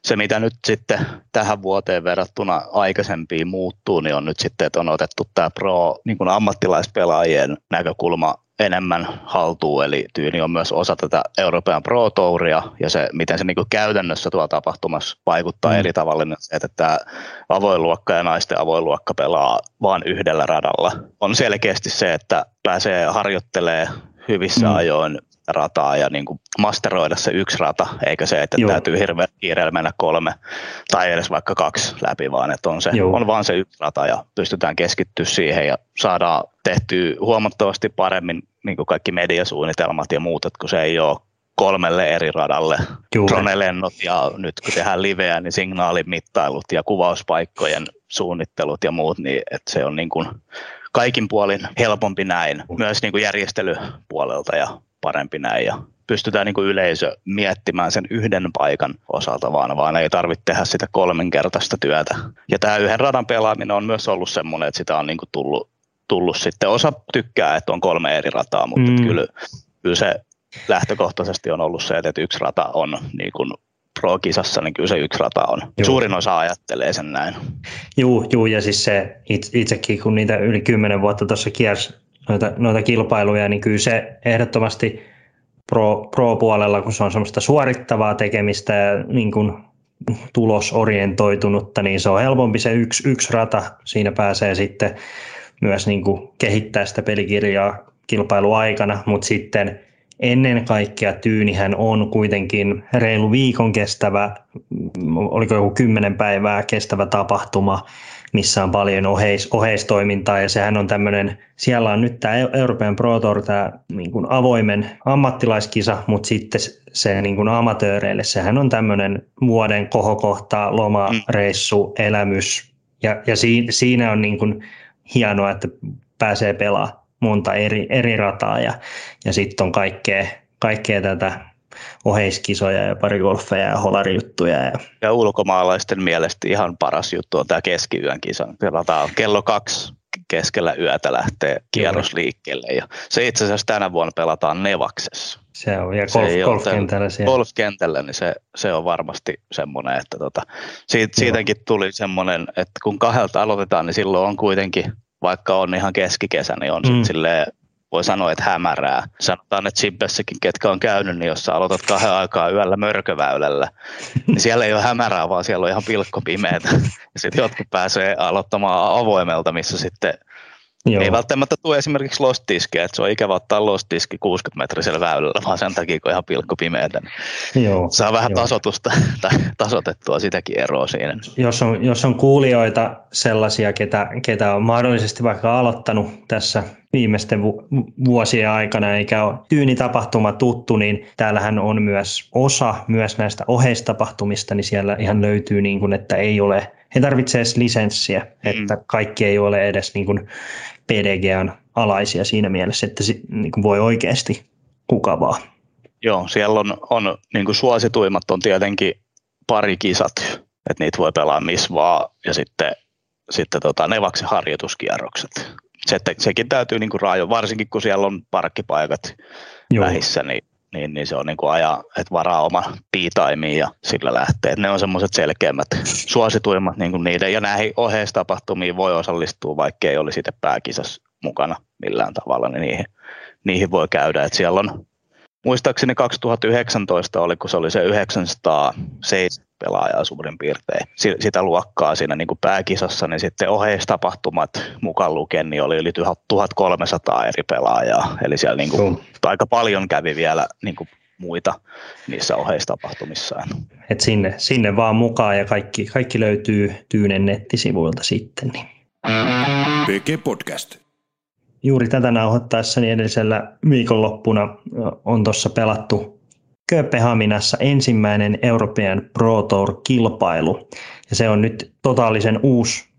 se mitä nyt sitten tähän vuoteen verrattuna aikaisempiin muuttuu, niin on nyt sitten, että on otettu tämä pro niin kuin ammattilaispelaajien näkökulma enemmän haltuun, eli tyyni on myös osa tätä Euroopan Pro Touria, ja se, miten se niin kuin käytännössä tuolla tapahtumassa vaikuttaa eri tavalla, niin se, että tämä avoinluokka ja naisten avoinluokka pelaa vain yhdellä radalla. On selkeästi se, että pääsee harjoittelemaan hyvissä ajoin rataa ja niin kuin masteroida se yksi rata, eikä se, että täytyy hirveän kiireellä mennä 3 tai edes vaikka 2 läpi, vaan että on vaan se yksi rata ja pystytään keskittyä siihen ja saadaan tehtyä huomattavasti paremmin niin kuin kaikki mediasuunnitelmat ja muut, että kun se ei ole 3 eri radalle drone-lennot ja nyt kun tehdään liveä, niin signaalimittailut ja kuvauspaikkojen suunnittelut ja muut, niin että se on niin kuin kaikin puolin helpompi näin, myös niin kuin järjestelypuolelta ja parempi näin, ja pystytään niin kuin yleisö miettimään sen yhden paikan osalta vaan ei tarvitse tehdä sitä 3-kertaista työtä. Ja tämä yhden radan pelaaminen on myös ollut semmoinen, että sitä on niin kuin tullut sitten, osa tykkää, että on 3 eri rataa, mutta kyllä se lähtökohtaisesti on ollut se, että yksi rata on niin kuin pro-kisassa, niin kyllä se yksi rata on. Suurin osa ajattelee sen näin. Joo, ja siis se itsekin, kun niitä yli 10 vuotta tuossa kiersi noita kilpailuja, niin kyllä se ehdottomasti pro-puolella, kun se on semmoista suorittavaa tekemistä ja niin kuin tulosorientoitunutta, niin se on helpompi se yksi rata. Siinä pääsee sitten myös niin kuin kehittää sitä pelikirjaa kilpailuaikana, mutta sitten ennen kaikkea tyynihän on kuitenkin reilu viikon kestävä, oliko joku 10 päivää kestävä tapahtuma, missä on paljon oheistoimintaa, ja sehän on tämmöinen, siellä on nyt tämä European Pro Tour, tämä niin kuin avoimen ammattilaiskisa, mutta sitten se niin kuin amatööreille, sehän on tämmöinen vuoden kohokohta, loma, reissu, elämys, ja siinä on niin kuin hienoa, että pääsee pelaamaan monta eri rataa, ja sitten on kaikkea tätä oheiskisoja ja parigolfeja ja holarijuttuja. Ja ulkomaalaisten mielestä ihan paras juttu on tämä keskiyön kisa. Pelataan kello 2 keskellä yötä lähtee kierros liikkeelle, ja se itse asiassa tänä vuonna pelataan Nevaksessa. Se on, ja golfkentällä siellä. Golfkentällä, niin se on varmasti semmoinen, että siitäkin tuli semmoinen, että kun kahdelta aloitetaan, niin silloin on kuitenkin, vaikka on ihan keskikesä, niin on sitten silleen, voi sanoa, että hämärää. Sanotaan, että Sibbessäkin, ketkä on käynyt, niin jos sä aloitat 2 aikaan yöllä Mörköväylällä, niin siellä ei ole hämärää, vaan siellä on ihan pilkkopimeetä. Ja sitten jotkut pääsee aloittamaan avoimelta, missä sitten ei välttämättä tule esimerkiksi lost diskiä, että se on ikävä ottaa lost diski 60-metrisellä väylällä, vaan sen takia, kun on ihan pilkkopimeetä. Niin saa vähän tasoitusta, tasoitettua sitäkin eroa siinä. Jos on kuulijoita sellaisia, ketä on mahdollisesti vaikka aloittanut tässä viimeisten vuosien aikana, eikä ole tyynitapahtuma tuttu, niin täällähän on myös osa myös näistä oheistapahtumista, niin siellä ihan löytyy niin kuin, että ei ole, he tarvitsevat edes lisenssiä, että kaikki ei ole edes niin kuin PDG:n alaisia siinä mielessä, että niin kuin voi oikeasti kuka vaan. Joo, siellä on niin kuin suosituimmat on tietenkin parikisat, että niitä voi pelaa missä vaan, ja sitten nevaksen harjoituskierrokset. Sekin täytyy niinku rajoittaa, varsinkin kun siellä on parkkipaikat lähissä, niin se on niinku ajaa, että varaa oma piitaimiin ja sillä lähtee. Et ne on semmoiset selkeämmät, suosituimmat niinku niiden, ja näihin oheistapahtumiin voi osallistua, vaikka ei olisi sitten pääkisassa mukana millään tavalla, niin niihin voi käydä. Et siellä on, muistaakseni 2019 oli, kun se oli se 907 pelaajaa suurin piirtein. Sitä luokkaa siinä niin kuin pääkisassa, niin sitten oheistapahtumat mukaan lukien, niin oli yli 1300 eri pelaajaa. Eli siellä niin kuin, aika paljon kävi vielä niin kuin muita niissä oheistapahtumissaan. Et sinne vaan mukaan, ja kaikki löytyy Tyynen nettisivuilta sitten. Niin. PG Podcast. Juuri tätä nauhoittaessani edellisellä viikonloppuna on tuossa pelattu Kööpenhaminassa ensimmäinen European Pro Tour-kilpailu. Ja se on nyt totaalisen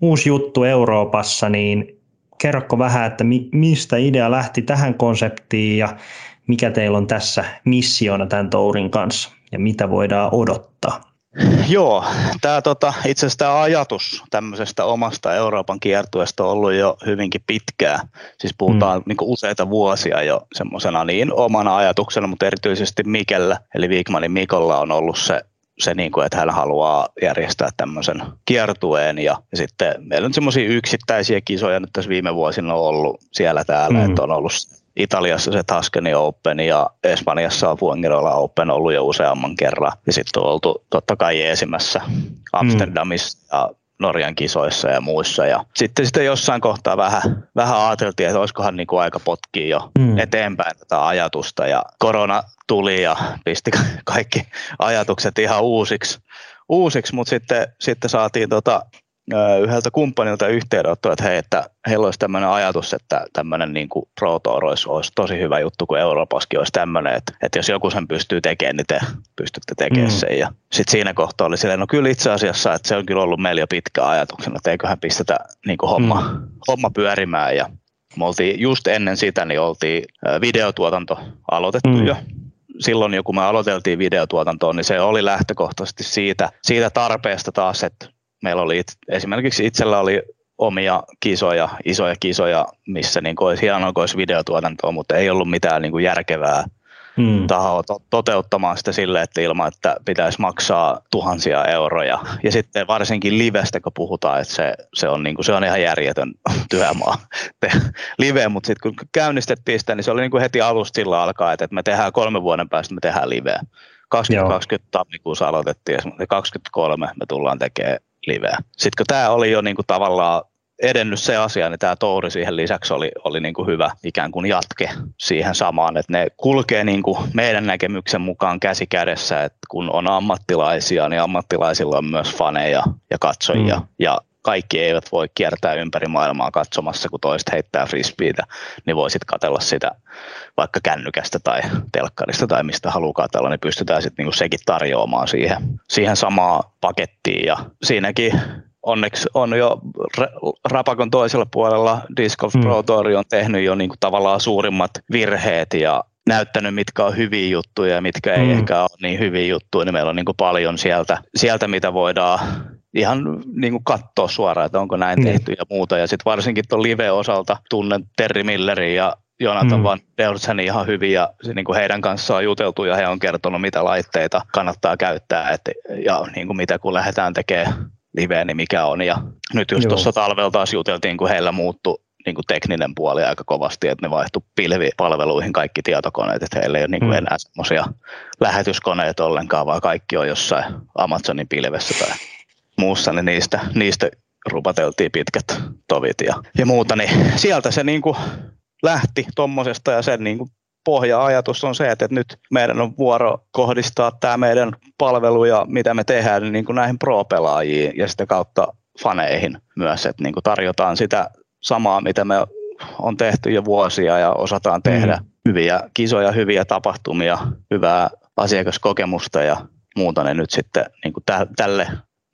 uusi juttu Euroopassa, niin kerrokko vähän, että mistä idea lähti tähän konseptiin ja mikä teillä on tässä missiona tämän tourin kanssa ja mitä voidaan odottaa? Joo, itse asiassa tämä ajatus tämmöisestä omasta Euroopan kiertueesta on ollut jo hyvinkin pitkään. Siis puhutaan niin kuin useita vuosia jo semmoisena niin omana ajatuksena, mutta erityisesti Mikellä, eli Viikmanin Mikolla on ollut se niin kuin, että hän haluaa järjestää tämmöisen kiertueen. Ja sitten meillä on semmoisia yksittäisiä kisoja nyt tässä viime vuosina on ollut siellä täällä, että on ollut Italiassa se Tuscany Open ja Espanjassa on Fuengirola Open ollut jo useamman kerran. Ja sitten on oltu totta kai Jeesimässä, Amsterdamissa ja Norjan kisoissa ja muissa. Ja sitten jossain kohtaa vähän ajateltiin, että olisikohan niin kuin aika potkia jo eteenpäin tätä ajatusta. Ja korona tuli ja pisti kaikki ajatukset ihan uusiksi, mutta sitten saatiin yhdeltä kumppanilta yhteydenottoa, että hei, että heillä olisi tämmöinen ajatus, että tämmöinen niin kuin Pro Tour olisi tosi hyvä juttu, kun Euroopassakin olisi tämmöinen, että jos joku sen pystyy tekemään, niin te pystytte tekemään sen. Ja sitten siinä kohtaa oli silleen, no kyllä itse asiassa, että se on kyllä ollut meillä jo pitkä ajatuksena, että eiköhän pistetä niin kuin homma pyörimään. Ja me oltiin just ennen sitä, niin oltiin videotuotanto aloitettu jo. Silloin kun me aloiteltiin videotuotantoon, niin se oli lähtökohtaisesti siitä tarpeesta taas, että meillä oli esimerkiksi itsellä oli omia kisoja, isoja kisoja, missä niin olisi hienoa, kun olisi videotuotantoa, mutta ei ollut mitään niin kuin järkevää tahoa toteuttamaan sitä silleen, että ilman, että pitäisi maksaa tuhansia euroja. Ja sitten varsinkin livestä, kun puhutaan, että se on ihan järjetön työmaa live, mutta sitten kun käynnistettiin sitä, niin se oli niin kuin heti alusta sillä alkaa, että me tehdään 3 vuoden päästä, me tehdään liveä. 2020 tammikuussa aloitettiin ja 23 me tullaan tekemään liveä. Sitten kun tämä oli jo niinku tavallaan edennyt se asia, niin tämä touri siihen lisäksi oli niinku hyvä ikään kuin jatke siihen samaan, että ne kulkee niinku meidän näkemyksen mukaan käsi kädessä, että kun on ammattilaisia, niin ammattilaisilla on myös faneja ja katsojia. Ja kaikki eivät voi kiertää ympäri maailmaa katsomassa, kun toiset heittää frisbeitä, niin voisit katsella sitä vaikka kännykästä tai telkkarista tai mistä haluaa katsella, niin pystytään sitten niinku sekin tarjoamaan siihen samaan pakettiin. Ja siinäkin onneksi on jo rapakon toisella puolella Disc Golf Pro Tour on tehnyt jo niinku tavallaan suurimmat virheet ja näyttänyt, mitkä on hyviä juttuja ja mitkä ei ehkä ole niin hyviä juttuja, niin meillä on niinku paljon sieltä, mitä voidaan ihan niin kuin katsoa suoraan, että onko näin tehty ja muuta. Ja sitten varsinkin tuon live-osalta tunnen Terry Millerin ja Jonathan Van Deursenin ihan hyvin ja niin kuin heidän kanssaan on juteltu ja he on kertonut, mitä laitteita kannattaa käyttää ja niin kuin mitä kun lähdetään tekemään liveä, niin mikä on. Ja nyt just tuossa talvella taas juteltiin, kun heillä muuttui niin kuin tekninen puoli aika kovasti, että ne vaihtui pilvipalveluihin kaikki tietokoneet, että heillä ei ole niin kuin enää semmoisia lähetyskoneita ollenkaan, vaan kaikki on jossain Amazonin pilvessä tai muussa, niin niistä rupateltiin pitkät tovit ja muuta, niin sieltä se niin kuin lähti tommosesta ja sen niin kuin pohja-ajatus on se, että nyt meidän on vuoro kohdistaa tämä meidän palvelu ja mitä me tehdään niin kuin näihin pro-pelaajiin ja sitä kautta faneihin myös, että niin kuin tarjotaan sitä samaa, mitä me on tehty jo vuosia ja osataan tehdä hyviä kisoja, hyviä tapahtumia, hyvää asiakaskokemusta ja muuta ne nyt sitten niin kuin tälle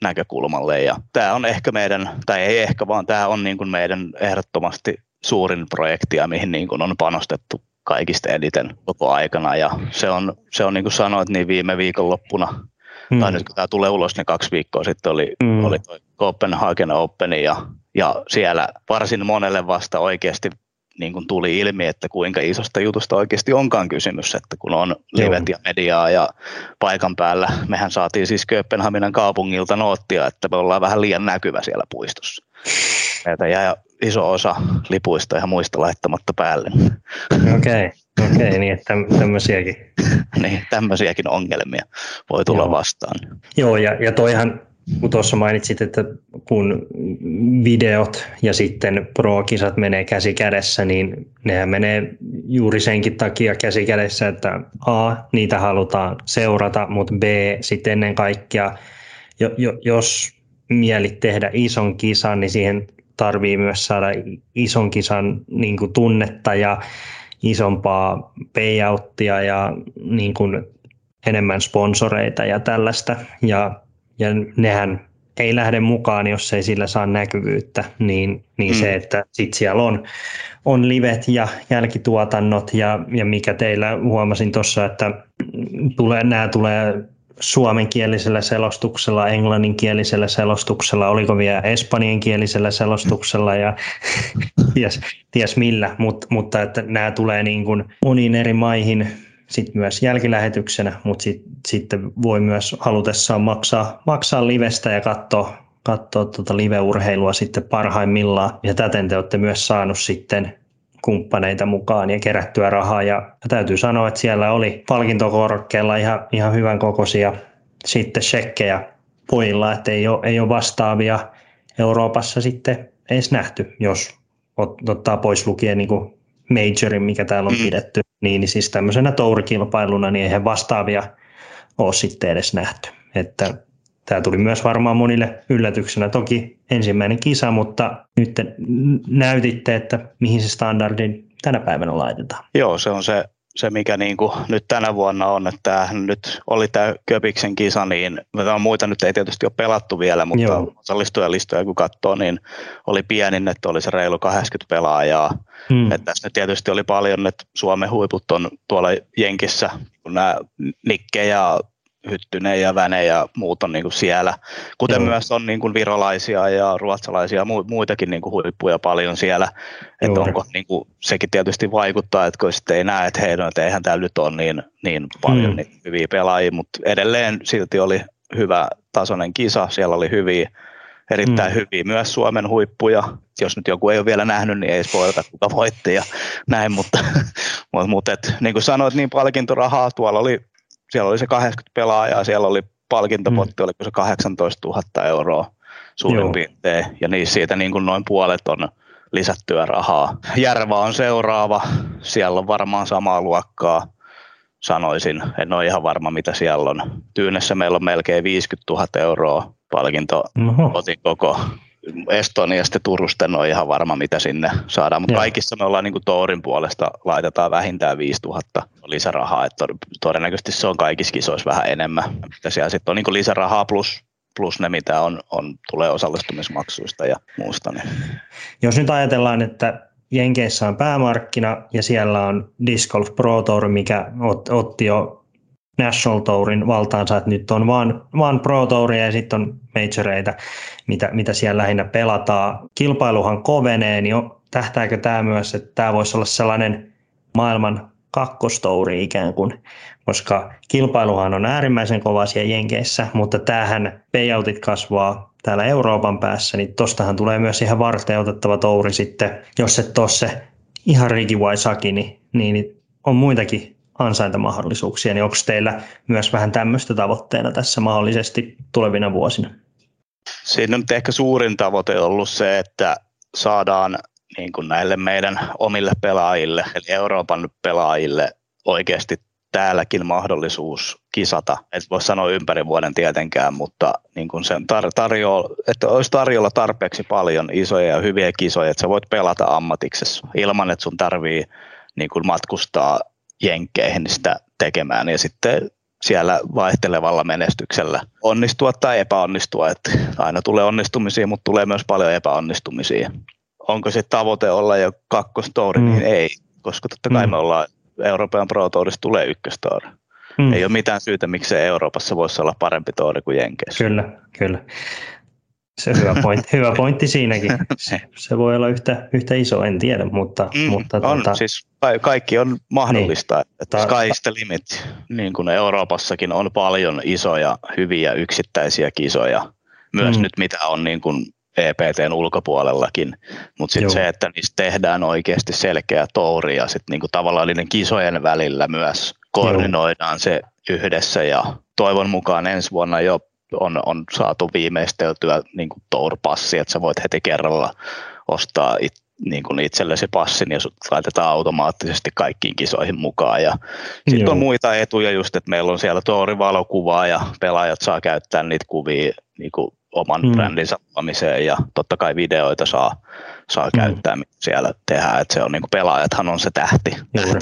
näkökulmalle. Ja tämä on ehkä meidän, tai ei ehkä, vaan tämä on niin kuin meidän ehdottomasti suurin projekti, mihin niin kuin on panostettu kaikista eniten koko aikana. Ja se on niin kuin sanoit, niin viime viikonloppuna, tai nyt kun tämä tulee ulos, niin 2 viikkoa sitten oli Copenhagen Open ja siellä varsin monelle vasta oikeasti niin kuin tuli ilmi, että kuinka isosta jutusta oikeasti onkaan kysymys, että kun on livet ja mediaa ja paikan päällä. Mehän saatiin siis Kööpenhaminan kaupungilta noottia, että me ollaan vähän liian näkyvä siellä puistossa. Meitä jäi iso osa lipuista ja muista laittamatta päälle. Okei, niin että tämmöisiäkin. Niin, tämmöisiäkin ongelmia voi tulla vastaan. Joo, ja toihan, kun tuossa mainitsit, että kun videot ja sitten pro-kisat menee käsi kädessä, niin nehän menee juuri senkin takia käsi kädessä, että a, niitä halutaan seurata, mutta b, sitten ennen kaikkea, jos mielit tehdä ison kisan, niin siihen tarvii myös saada ison kisan niin kuin tunnetta ja isompaa payouttia ja niin kuin enemmän sponsoreita ja tällaista. Ja nehän ei lähde mukaan, jos ei sillä saa näkyvyyttä, niin se, että sitten siellä on livet ja jälkituotannot ja mikä teillä huomasin tuossa, että nämä tulee suomenkielisellä selostuksella, englanninkielisellä selostuksella, oliko vielä espanjankielisellä selostuksella ja ties millä, mutta että nämä tulee niin kuin moniin eri maihin, sitten myös jälkilähetyksenä, mutta sitten voi myös halutessaan maksaa livestä ja katsoa tuota live-urheilua sitten parhaimmillaan. Ja täten te olette myös saanut sitten kumppaneita mukaan ja kerättyä rahaa. Ja täytyy sanoa, että siellä oli palkintokorokkeella ihan hyvän kokoisia sitten shekkejä pojilla, että ei ole vastaavia Euroopassa sitten edes nähty, jos ottaa pois lukien niin kuin majorin, mikä täällä on pidetty. Niin siis tämmöisenä tourikilpailuna, niin eihän vastaavia ole sitten edes nähty. Että tämä tuli myös varmaan monille yllätyksenä. Toki ensimmäinen kisa, mutta nyt näytitte, että mihin se standardi tänä päivänä laitetaan. Joo, se on se mikä niin kuin nyt tänä vuonna on, että nyt oli tämä Köpiksen kisa, niin muita nyt ei tietysti ole pelattu vielä, mutta osallistujalistoja kun katsoo, niin oli pienin, että oli se reilu 80 pelaajaa. Että tässä nyt tietysti oli paljon, että Suomen huiput on tuolla Jenkissä, kun nämä Nikke ja Hyttynen ja Väne ja muut on niin kuin siellä, kuten myös on niin kuin virolaisia ja ruotsalaisia ja muitakin niin kuin huippuja paljon siellä, että onko niin kuin, sekin tietysti vaikuttaa, että kun sitten ei näe, että hei, no, että eihän täällä nyt ole niin paljon niin hyviä pelaajia, mutta edelleen silti oli hyvä tasoinen kisa, siellä oli hyviä, erittäin hyviä myös Suomen huippuja, jos nyt joku ei ole vielä nähnyt, niin ei spoilata kuka voitti ja näin, mutta et, niin kuin sanoit, niin palkintorahaa tuolla oli. Siellä oli se 80 pelaajaa, siellä oli palkintopotti, oliko se 18 000 euroa suurin piirtein, ja niissä siitä niin kuin noin puolet on lisättyä rahaa. Järva on seuraava, siellä on varmaan samaa luokkaa, sanoisin, en ole ihan varma mitä siellä on. Tyynessä meillä on melkein 50 000 euroa palkintopotin koko. Estoniasta ja Turusta en ole ihan varma, mitä sinne saadaan, mutta kaikissa me ollaan niin kuin tourin puolesta laitetaan vähintään 5 000 lisärahaa, että todennäköisesti se on kaikissa kisoissa vähän enemmän. Mitä siellä sitten on niin kuin lisärahaa plus ne, mitä on tulee osallistumismaksuista ja muusta. Niin. Jos nyt ajatellaan, että Jenkeissä on päämarkkina ja siellä on Disc Golf Pro Tour, mikä otti jo National Tourin valtaansa, että nyt on vaan Pro Touria ja sitten on majoreita, mitä siellä lähinnä pelataan. Kilpailuhan kovenee, niin tähtääkö tämä myös, että tämä voisi olla sellainen maailman kakkostouri ikään kuin, koska kilpailuhan on äärimmäisen kova siellä Jenkeissä, mutta tämähän payoutit kasvaa täällä Euroopan päässä, niin tostahan tulee myös ihan varten otettava touri sitten, jos et ole se ihan rikivaisaki, niin on muitakin ansaintamahdollisuuksia, niin onko teillä myös vähän tämmöistä tavoitteena tässä mahdollisesti tulevina vuosina? Siinä on ehkä suurin tavoite ollut se, että saadaan niin kuin näille meidän omille pelaajille, eli Euroopan pelaajille oikeasti täälläkin mahdollisuus kisata. Et voi sanoa ympäri vuoden tietenkään, mutta niin kuin sen että olisi tarjolla tarpeeksi paljon isoja ja hyviä kisoja, että sä voit pelata ammatiksessa ilman, että sun tarvii niin kuin matkustaa jenkkeihin sitä tekemään ja sitten siellä vaihtelevalla menestyksellä onnistua tai epäonnistua. Että aina tulee onnistumisia, mutta tulee myös paljon epäonnistumisia. Onko se tavoite olla jo kakkostouri, niin ei, koska totta kai me ollaan Euroopan Pro Tourissa tulee ykköstouri. Ei ole mitään syytä, miksi Euroopassa voisi olla parempi touri kuin Jenkeissä. Kyllä. Se on hyvä pointti siinäkin. Se voi olla yhtä iso, en tiedä, mutta on, siis kaikki on mahdollista. Niin. Sky's the limit. Niin kuin Euroopassakin on paljon isoja, hyviä yksittäisiä kisoja. Myös nyt mitä on niin kuin EPT:n ulkopuolellakin, mutta sitten se, että niistä tehdään oikeasti selkeä touri ja sitten niinku tavallaan niiden kisojen välillä myös koordinoidaan se yhdessä ja toivon mukaan ensi vuonna jo on saatu viimeisteltyä niinku tour-passi, että sä voit heti kerralla ostaa niinku itsellesi passin ja sut laitetaan automaattisesti kaikkiin kisoihin mukaan ja sitten on muita etuja just, että meillä on siellä tourivalokuvaa ja pelaajat saa käyttää niitä kuvia niinku oman brändinsä luomiseen ja totta kai videoita saa käyttää, mitä siellä tehdään. Et se on, niin kuin pelaajathan on se tähti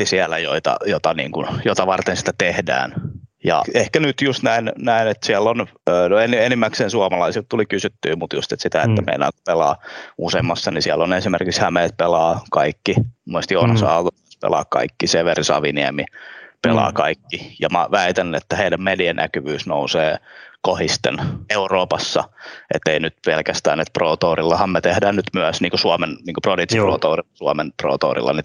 siellä, jota varten sitä tehdään. Ja ehkä nyt just näin, että siellä on, enimmäkseen suomalaisilta tuli kysyttyä, mutta just että sitä, että meinaa pelaa useammassa, niin siellä on esimerkiksi Hämeet pelaa kaikki, muistin Joonas Aalto pelaa kaikki, Severi Saviniemi pelaa kaikki. Ja mä väitän, että heidän medianäkyvyys nousee kohisten Euroopassa, ettei nyt pelkästään, että Pro Tourillahan me tehdään nyt myös, niin kuin Suomen, niin kuin Prodigy Pro Tourilla, Suomen Pro Tourilla, niin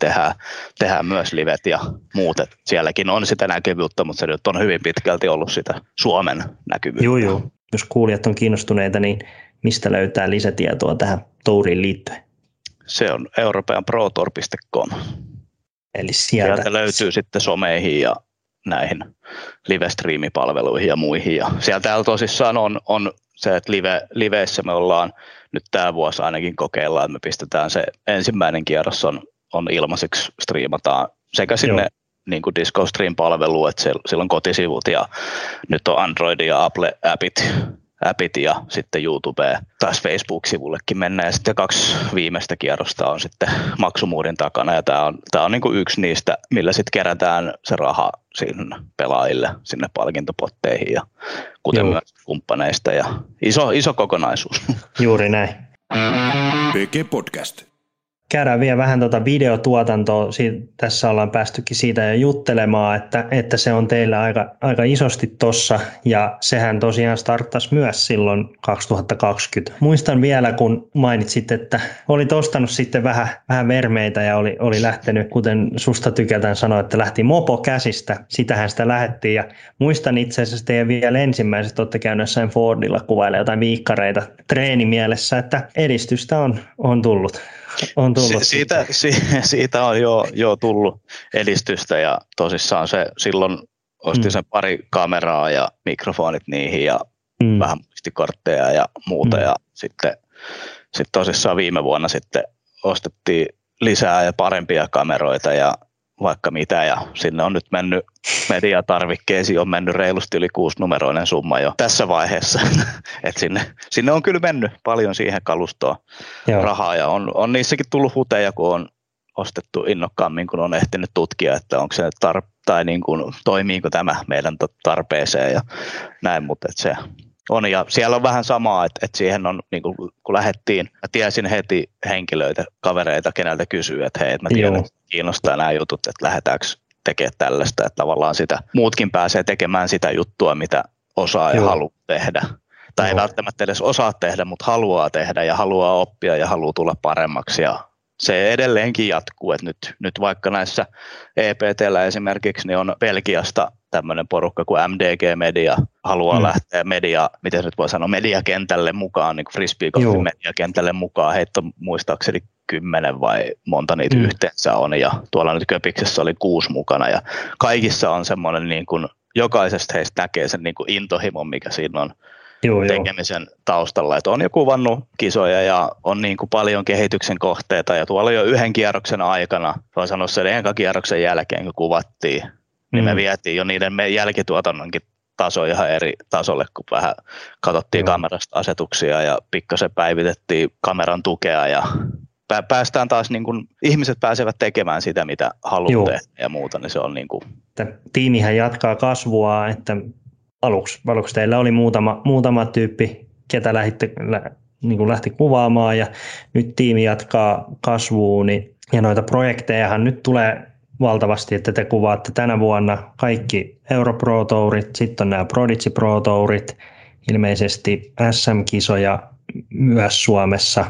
tehdään myös livet ja muut, että sielläkin on sitä näkyvyyttä, mutta se nyt on hyvin pitkälti ollut sitä Suomen näkyvyyttä. Joo. Jos kuulijat on kiinnostuneita, niin mistä löytää lisätietoa tähän touriin liittyen? Se on europeanprotour.com. Eli sieltä löytyy sitten someihin ja näihin live-striimipalveluihin ja muihin. Ja siellä täällä tosissaan on se, että liveissä me ollaan nyt tämä vuosi ainakin kokeillaan, että me pistetään se ensimmäinen kierros on ilmaiseksi striimataan sekä sinne niin kuin Disco Stream-palveluun, että siellä on kotisivut ja nyt on Android ja Apple-appit ja sitten YouTube taas Facebook-sivullekin mennään ja sitten 2 viimeistä kierrosta on sitten maksumuurin takana ja tämä on niin kuin yksi niistä, millä sitten kerätään se raha sinne pelaajille, sinne palkintopotteihin ja kuten myös kumppaneista ja iso kokonaisuus. Juuri näin. PG Podcast. Käydään vielä vähän videotuotantoa. Tässä ollaan päästykin siitä jo juttelemaan, että se on teillä aika isosti tossa ja sehän tosiaan starttasi myös silloin 2020. Muistan vielä, kun mainitsit, että olit ostanut sitten vähän vermeitä ja oli lähtenyt, kuten susta tykätään sanoa, että lähti mopo käsistä. Sitähän sitä lähettiin ja muistan itse asiassa teidän vielä ensimmäiset, olette käyneet jossain Fordilla kuvailla jotain viikkareita treenimielessä, että edistystä on tullut. On tullut. Siitä on jo tullut edistystä ja tosissaan se silloin ostin sen pari kameraa ja mikrofonit niihin ja vähän muistikortteja ja muuta ja sitten tosissaan viime vuonna sitten ostettiin lisää ja parempia kameroita ja vaikka mitä ja sinne on nyt mennyt mediatarvikkeisiin on mennyt reilusti yli 6-numeroinen summa jo tässä vaiheessa, että sinne on kyllä mennyt paljon siihen kalustoon rahaa ja on niissäkin tullut huteja, kun on ostettu innokkaammin, kun on ehtinyt tutkia, että onko se tai niin kuin, toimiiko tämä meidän tarpeeseen ja näin, mutta että se on ja siellä on vähän samaa, että siihen on, niin kun lähdettiin, mä tiesin heti henkilöitä, kavereita, keneltä kysyy, että hei, mä tiedän, että kiinnostaa nämä jutut, että lähdetäänkö tekemään tällaista, että tavallaan sitä, muutkin pääsee tekemään sitä juttua, mitä osaa ja haluaa tehdä. Tai ei välttämättä edes osaa tehdä, mutta haluaa tehdä ja haluaa oppia ja haluaa tulla paremmaksi ja se edelleenkin jatkuu, että nyt vaikka näissä EPT:llä esimerkiksi niin on Belgiasta tämmöinen porukka kuin MDG Media haluaa lähteä mediakentälle mukaan, niin kuin frisbeegolfin mediakentälle mukaan. Heitä on muistaakseni 10 vai monta niitä yhteensä on, ja tuolla nyt Köpiksessä oli 6 mukana, ja kaikissa on semmoinen, niin kuin, jokaisesta heistä näkee sen niin kuin intohimon, mikä siinä on tekemisen taustalla, että on jo kuvannut kisoja ja on niin kuin paljon kehityksen kohteita, ja tuolla jo yhden kierroksen aikana, voin sanoa sen enkä kierroksen jälkeen, kun kuvattiin, niin me vietiin jo niiden jälkituotannonkin taso ihan eri tasolle, kun vähän katsottiin kamerasta asetuksia ja pikkasen päivitettiin kameran tukea, ja päästään taas, niin kun ihmiset pääsevät tekemään sitä, mitä haluaa tehdä ja muuta, niin se on niin kuin... Tiimihän jatkaa kasvua, että aluksi teillä oli muutama tyyppi, ketä lähti kuvaamaan, ja nyt tiimi jatkaa kasvuun, niin, ja noita projektejahan nyt tulee valtavasti, että te kuvaatte tänä vuonna kaikki Euro Pro Tourit, sitten on nämä Prodigy Pro Tourit, ilmeisesti SM-kisoja myös Suomessa.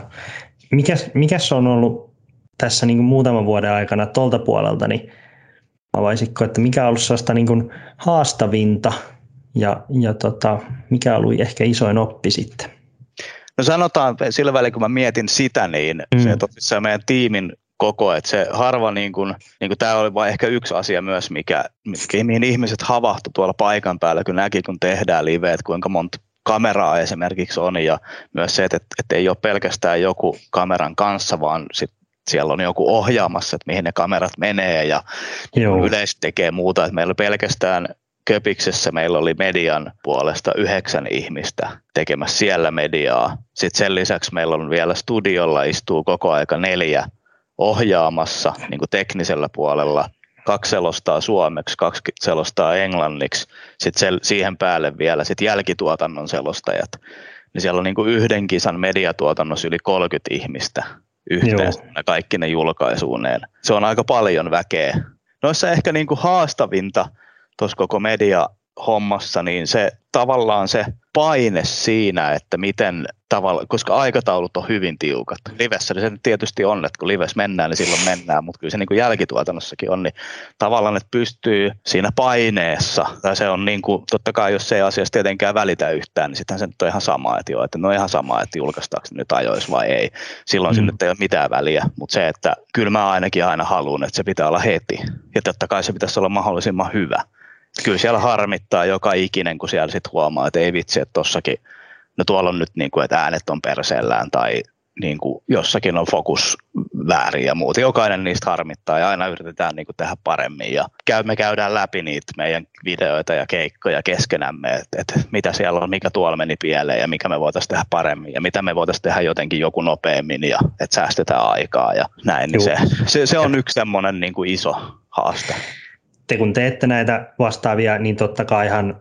Mikäs on ollut tässä niin kuin muutaman vuoden aikana tuolta puolelta, niin avaisitko, että mikä on ollut sellaista niin kuin haastavinta ja mikä oli ehkä isoin oppi sitten? No sanotaan sillä välillä, kun mä mietin sitä, niin se tosissaan meidän tiimin koko, että se harva, niin kuin tämä oli vain ehkä yksi asia myös, mihin ihmiset havahtu tuolla paikan päällä, kun näki, kun tehdään live, että kuinka monta kameraa esimerkiksi on, ja myös se, että ei ole pelkästään joku kameran kanssa, vaan sit siellä on joku ohjaamassa, että mihin ne kamerat menee, ja yleensä tekee muuta, että meillä pelkästään Köpiksessä meillä oli median puolesta 9 ihmistä tekemässä siellä mediaa. Sitten sen lisäksi meillä on vielä studiolla istuu koko aika 4 ohjaamassa niin kuin teknisellä puolella. 2 selostaa suomeksi, 2 selostaa englanniksi, sitten siihen päälle vielä sit jälkituotannon selostajat. Niin siellä on niin kuin 1 kisan mediatuotannossa yli 30 ihmistä yhteensä kaikki ne julkaisuuneen. Se on aika paljon väkeä. Noissa ehkä niin kuin haastavinta tuossa koko mediahommassa, niin se tavallaan se paine siinä, että miten tavallaan, koska aikataulut on hyvin tiukat. Livessä niin se tietysti on, että kun livessä mennään, niin silloin mennään, mutta kyllä se niin kuin jälkituotannossakin on, niin tavallaan, että pystyy siinä paineessa, tai se on niin kuin, totta kai jos se ei asiasta tietenkään välitä yhtään, niin sittenhän se nyt on ihan sama, että joo, että ne on ihan sama, että julkaistaanko se nyt ajoissa vai ei. Silloin se nyt ei ole mitään väliä, mutta se, että kyllä mä ainakin aina haluan, että se pitää olla heti, ja totta kai se pitäisi olla mahdollisimman hyvä. Kyllä siellä harmittaa joka ikinen, kun siellä sitten huomaa, että ei vitsi, että tossakin, no tuolla on nyt niin kuin, että äänet on perseellään tai niin kuin jossakin on fokus väärin ja muuta. Jokainen niistä harmittaa ja aina yritetään niin kuin tehdä paremmin ja me käydään läpi niitä meidän videoita ja keikkoja keskenämme, että mitä siellä on, mikä tuolla meni pieleen ja mikä me voitaisiin tehdä paremmin ja mitä me voitaisiin tehdä jotenkin joku nopeammin ja että säästetään aikaa ja näin. Niin se on yksi semmoinen niin kuin iso haaste. Te kun teette näitä vastaavia, niin totta kai ihan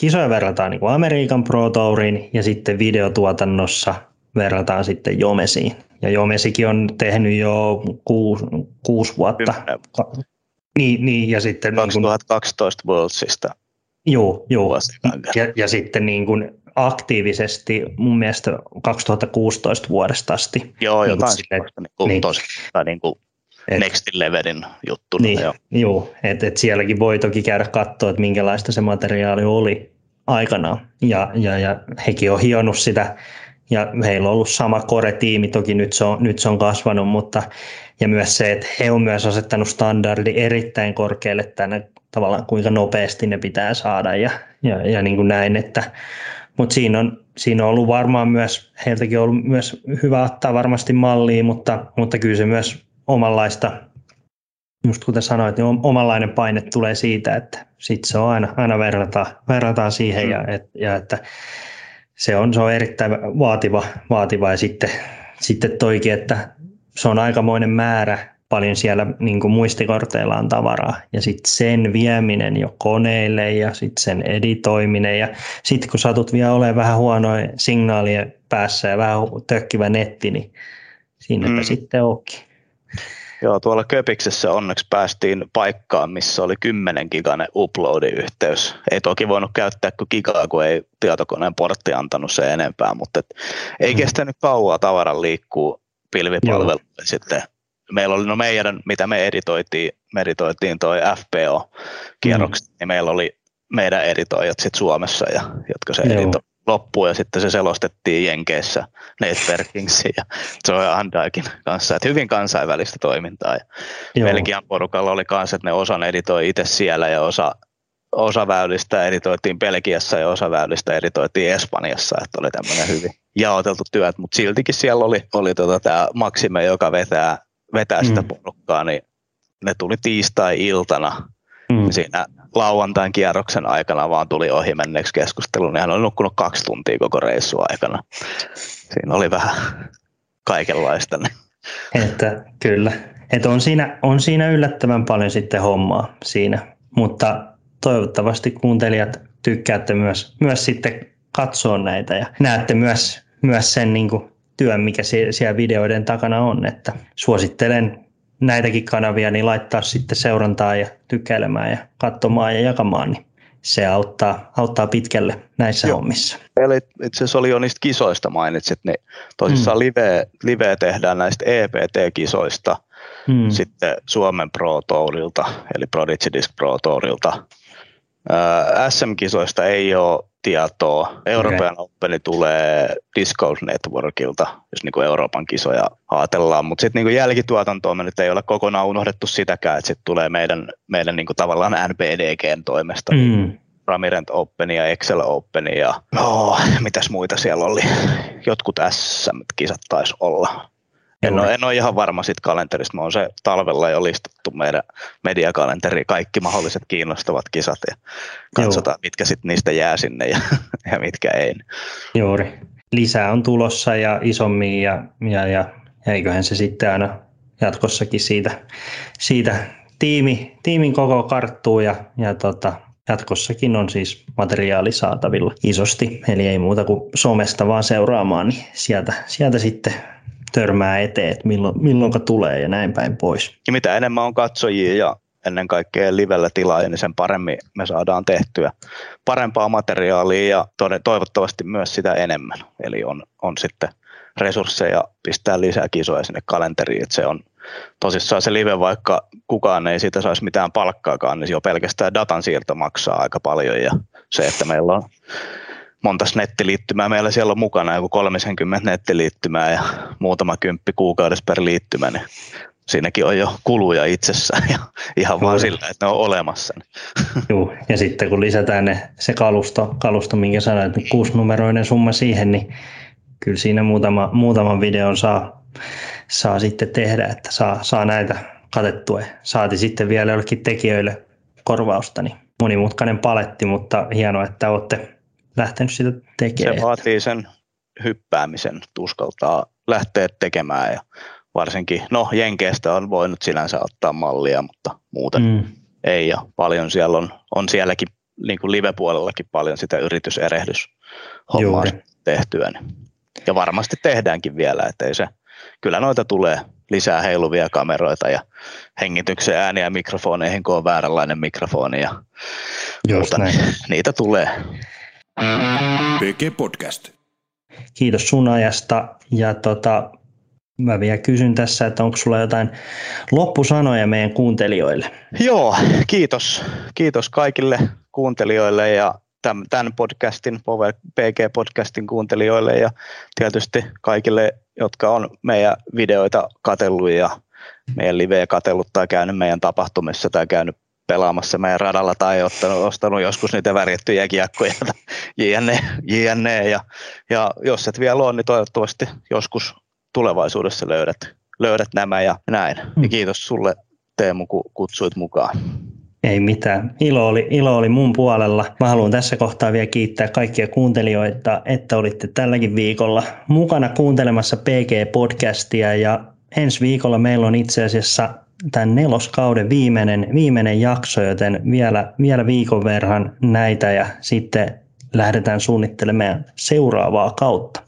kisoja verrataan niin kuin Amerikan Pro Tourin ja sitten videotuotannossa verrataan sitten Jomesiin. Ja Jomesikin on tehnyt jo 6 vuotta. Niin, ja sitten 2012 Worldsista. Joo. Ja sitten niin kuin aktiivisesti mun mielestä 2016 vuodesta asti. Joo, niin jotain silleen. Niin. Nextin levelin juttu. Niin, joo, että sielläkin voi toki käydä katsoa, että minkälaista se materiaali oli aikanaan. Ja hekin on hionut sitä, ja heillä on ollut sama core-tiimi, toki nyt se on kasvanut, mutta ja myös se, että he on myös asettanut standardi erittäin korkealle tänne, tavallaan kuinka nopeasti ne pitää saada, ja niin kuin näin, että mutta siinä on ollut varmaan myös, heiltäkin on ollut myös hyvä ottaa varmasti mallia, mutta kyllä se myös omanlaista, just kuten sanoit, niin omanlainen paine tulee siitä, että sit se on aina verrataan siihen ja että se on erittäin vaativa ja sitten toikin, että se on aikamoinen määrä, paljon siellä niin kuin muistikorteilla on tavaraa ja sitten sen vieminen jo koneille ja sitten sen editoiminen ja sitten kun satut vielä olemaan vähän huonoja signaalia päässä ja vähän tökkivä netti, niin sinnepä sitten onkin. Joo, tuolla Köpiksessä onneksi päästiin paikkaan, missä oli 10 giganen upload-yhteys. Ei toki voinut käyttää kuin gigaa, kun ei tietokoneen portti antanut sen enempää, mutta ei kestänyt kauaa tavaran liikkuu pilvipalveluun sitten meillä oli, no meidän, mitä me editoitiin toi FPO-kierrokset, niin meillä oli meidän editoijat sitten Suomessa, ja, jotka se editoi loppuun, ja sitten se selostettiin Jenkeissä Networkingsiin ja Joe Andaikin kanssa, että hyvin kansainvälistä toimintaa. Belgian porukalla oli kanssa, että ne osan editoi itse siellä, ja osa väylistä editoitiin Belgiassa ja osa väylistä editoitiin Espanjassa, että oli tämmöinen hyvin jaoteltu työt, mutta siltikin siellä oli tämä Maksime, joka vetää sitä porukkaa, niin ne tuli tiistai-iltana siinä lauantain kierroksen aikana vaan tuli ohi menneeksi keskusteluun, niin hän oli nukkunut 2 tuntia koko reissua aikana. Siinä oli vähän kaikenlaista. Niin. Että kyllä, että on siinä yllättävän paljon sitten hommaa siinä, mutta toivottavasti kuuntelijat tykkäätte myös sitten katsoa näitä ja näette myös sen niin kuin työn, mikä siellä videoiden takana on, että suosittelen näitäkin kanavia, niin laittaa sitten seurantaa ja tykkäilemään ja katsomaan ja jakamaan, niin se auttaa pitkälle näissä hommissa. Eli itse asiassa oli jo niistä kisoista mainitsit, niin tosissaan live tehdään näistä EPT-kisoista, sitten Suomen Pro Tourilta, eli Prodigy Disc Pro Tourilta. SM-kisoista ei ole tietoa. Euroopan Openi tulee Discord Networkilta, jos niin kuin Euroopan kisoja ajatellaan. Mutta sitten niin jälkituotantoa me nyt ei ole kokonaan unohdettu sitäkään, että sitten tulee meidän niin kuin tavallaan NPDGn toimesta. Ramirent Openi ja Excel Openi ja mitäs muita siellä oli. Jotkut SM-kisat taisi olla. En ole ihan varma siitä kalenterista. Me on se talvella jo listattu meidän mediakalenteriin kaikki mahdolliset kiinnostavat kisat ja katsotaan, mitkä sitten niistä jää sinne ja mitkä ei. Juuri. Lisää on tulossa ja isommin ja eiköhän se sitten aina jatkossakin siitä tiimin koko karttuu ja jatkossakin on siis materiaali saatavilla isosti. Eli ei muuta kuin somesta vaan seuraamaan, niin sieltä sitten törmää eteen, että milloinka tulee ja näin päin pois. Ja mitä enemmän on katsojia ja ennen kaikkea livellä tilaajia, niin sen paremmin me saadaan tehtyä parempaa materiaalia ja toivottavasti myös sitä enemmän. Eli on sitten resursseja pistää lisää kisoja sinne kalenteriin, että se on tosissaan se live, vaikka kukaan ei siitä saisi mitään palkkaakaan, niin jo pelkästään datan siirto maksaa aika paljon ja se, että meillä on montas nettiliittymää meillä siellä on mukana, joku 30 nettiliittymää ja muutama kymppi kuukaudessa per liittymä, niin siinäkin on jo kuluja itsessään ja ihan vaan sillä, että ne on olemassa. Joo, ja sitten kun lisätään se kalusto, minkä sanoit, 6-numeroinen summa siihen, niin kyllä siinä muutaman videon saa sitten tehdä, että saa näitä katettua. Saati sitten vielä jollekin tekijöille korvausta, niin monimutkainen paletti, mutta hienoa, että olette lähtenyt sitä tekemään. Se vaatii sen hyppäämisen, uskaltaa lähteä tekemään ja varsinkin, Jenkeistä on voinut sinänsä ottaa mallia, mutta muuten ei ja paljon siellä on sielläkin, niin kuin live-puolellakin paljon sitä yrityserehdys-hommaa tehtyä. Ja varmasti tehdäänkin vielä, että kyllä noita tulee lisää heiluvia kameroita ja hengityksen ääniä mikrofoneihin, kun on vääränlainen mikrofoni ja muuta, niitä tulee. PG Podcast. Kiitos sun ajasta ja mä vielä kysyn tässä, että onko sulla jotain loppusanoja meidän kuuntelijoille? Joo, kiitos. Kiitos kaikille kuuntelijoille ja tämän podcastin, PG Podcastin kuuntelijoille ja tietysti kaikille, jotka on meidän videoita katsellut ja meidän liveä katsellut tai käynyt meidän tapahtumissa tai käynyt pelaamassa meidän radalla tai ostanut joskus niitä värjättyjä kiekkoja jne. Ja jos et vielä ole, niin toivottavasti joskus tulevaisuudessa löydät nämä ja näin. Ja kiitos sulle, Teemu, kun kutsuit mukaan. Ei mitään. Ilo oli mun puolella. Mä haluan tässä kohtaa vielä kiittää kaikkia kuuntelijoita, että olitte tälläkin viikolla mukana kuuntelemassa PG-podcastia ja ensi viikolla meillä on itse asiassa tämän 4. kauden viimeinen jakso, joten vielä viikon verran näitä ja sitten lähdetään suunnittelemaan seuraavaa kautta.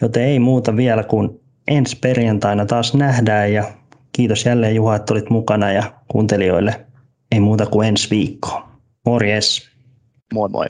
Joten ei muuta vielä kuin ensi perjantaina taas nähdään ja kiitos jälleen Juha, että olit mukana ja kuuntelijoille ei muuta kuin ensi viikkoon. Morjes! Moi moi!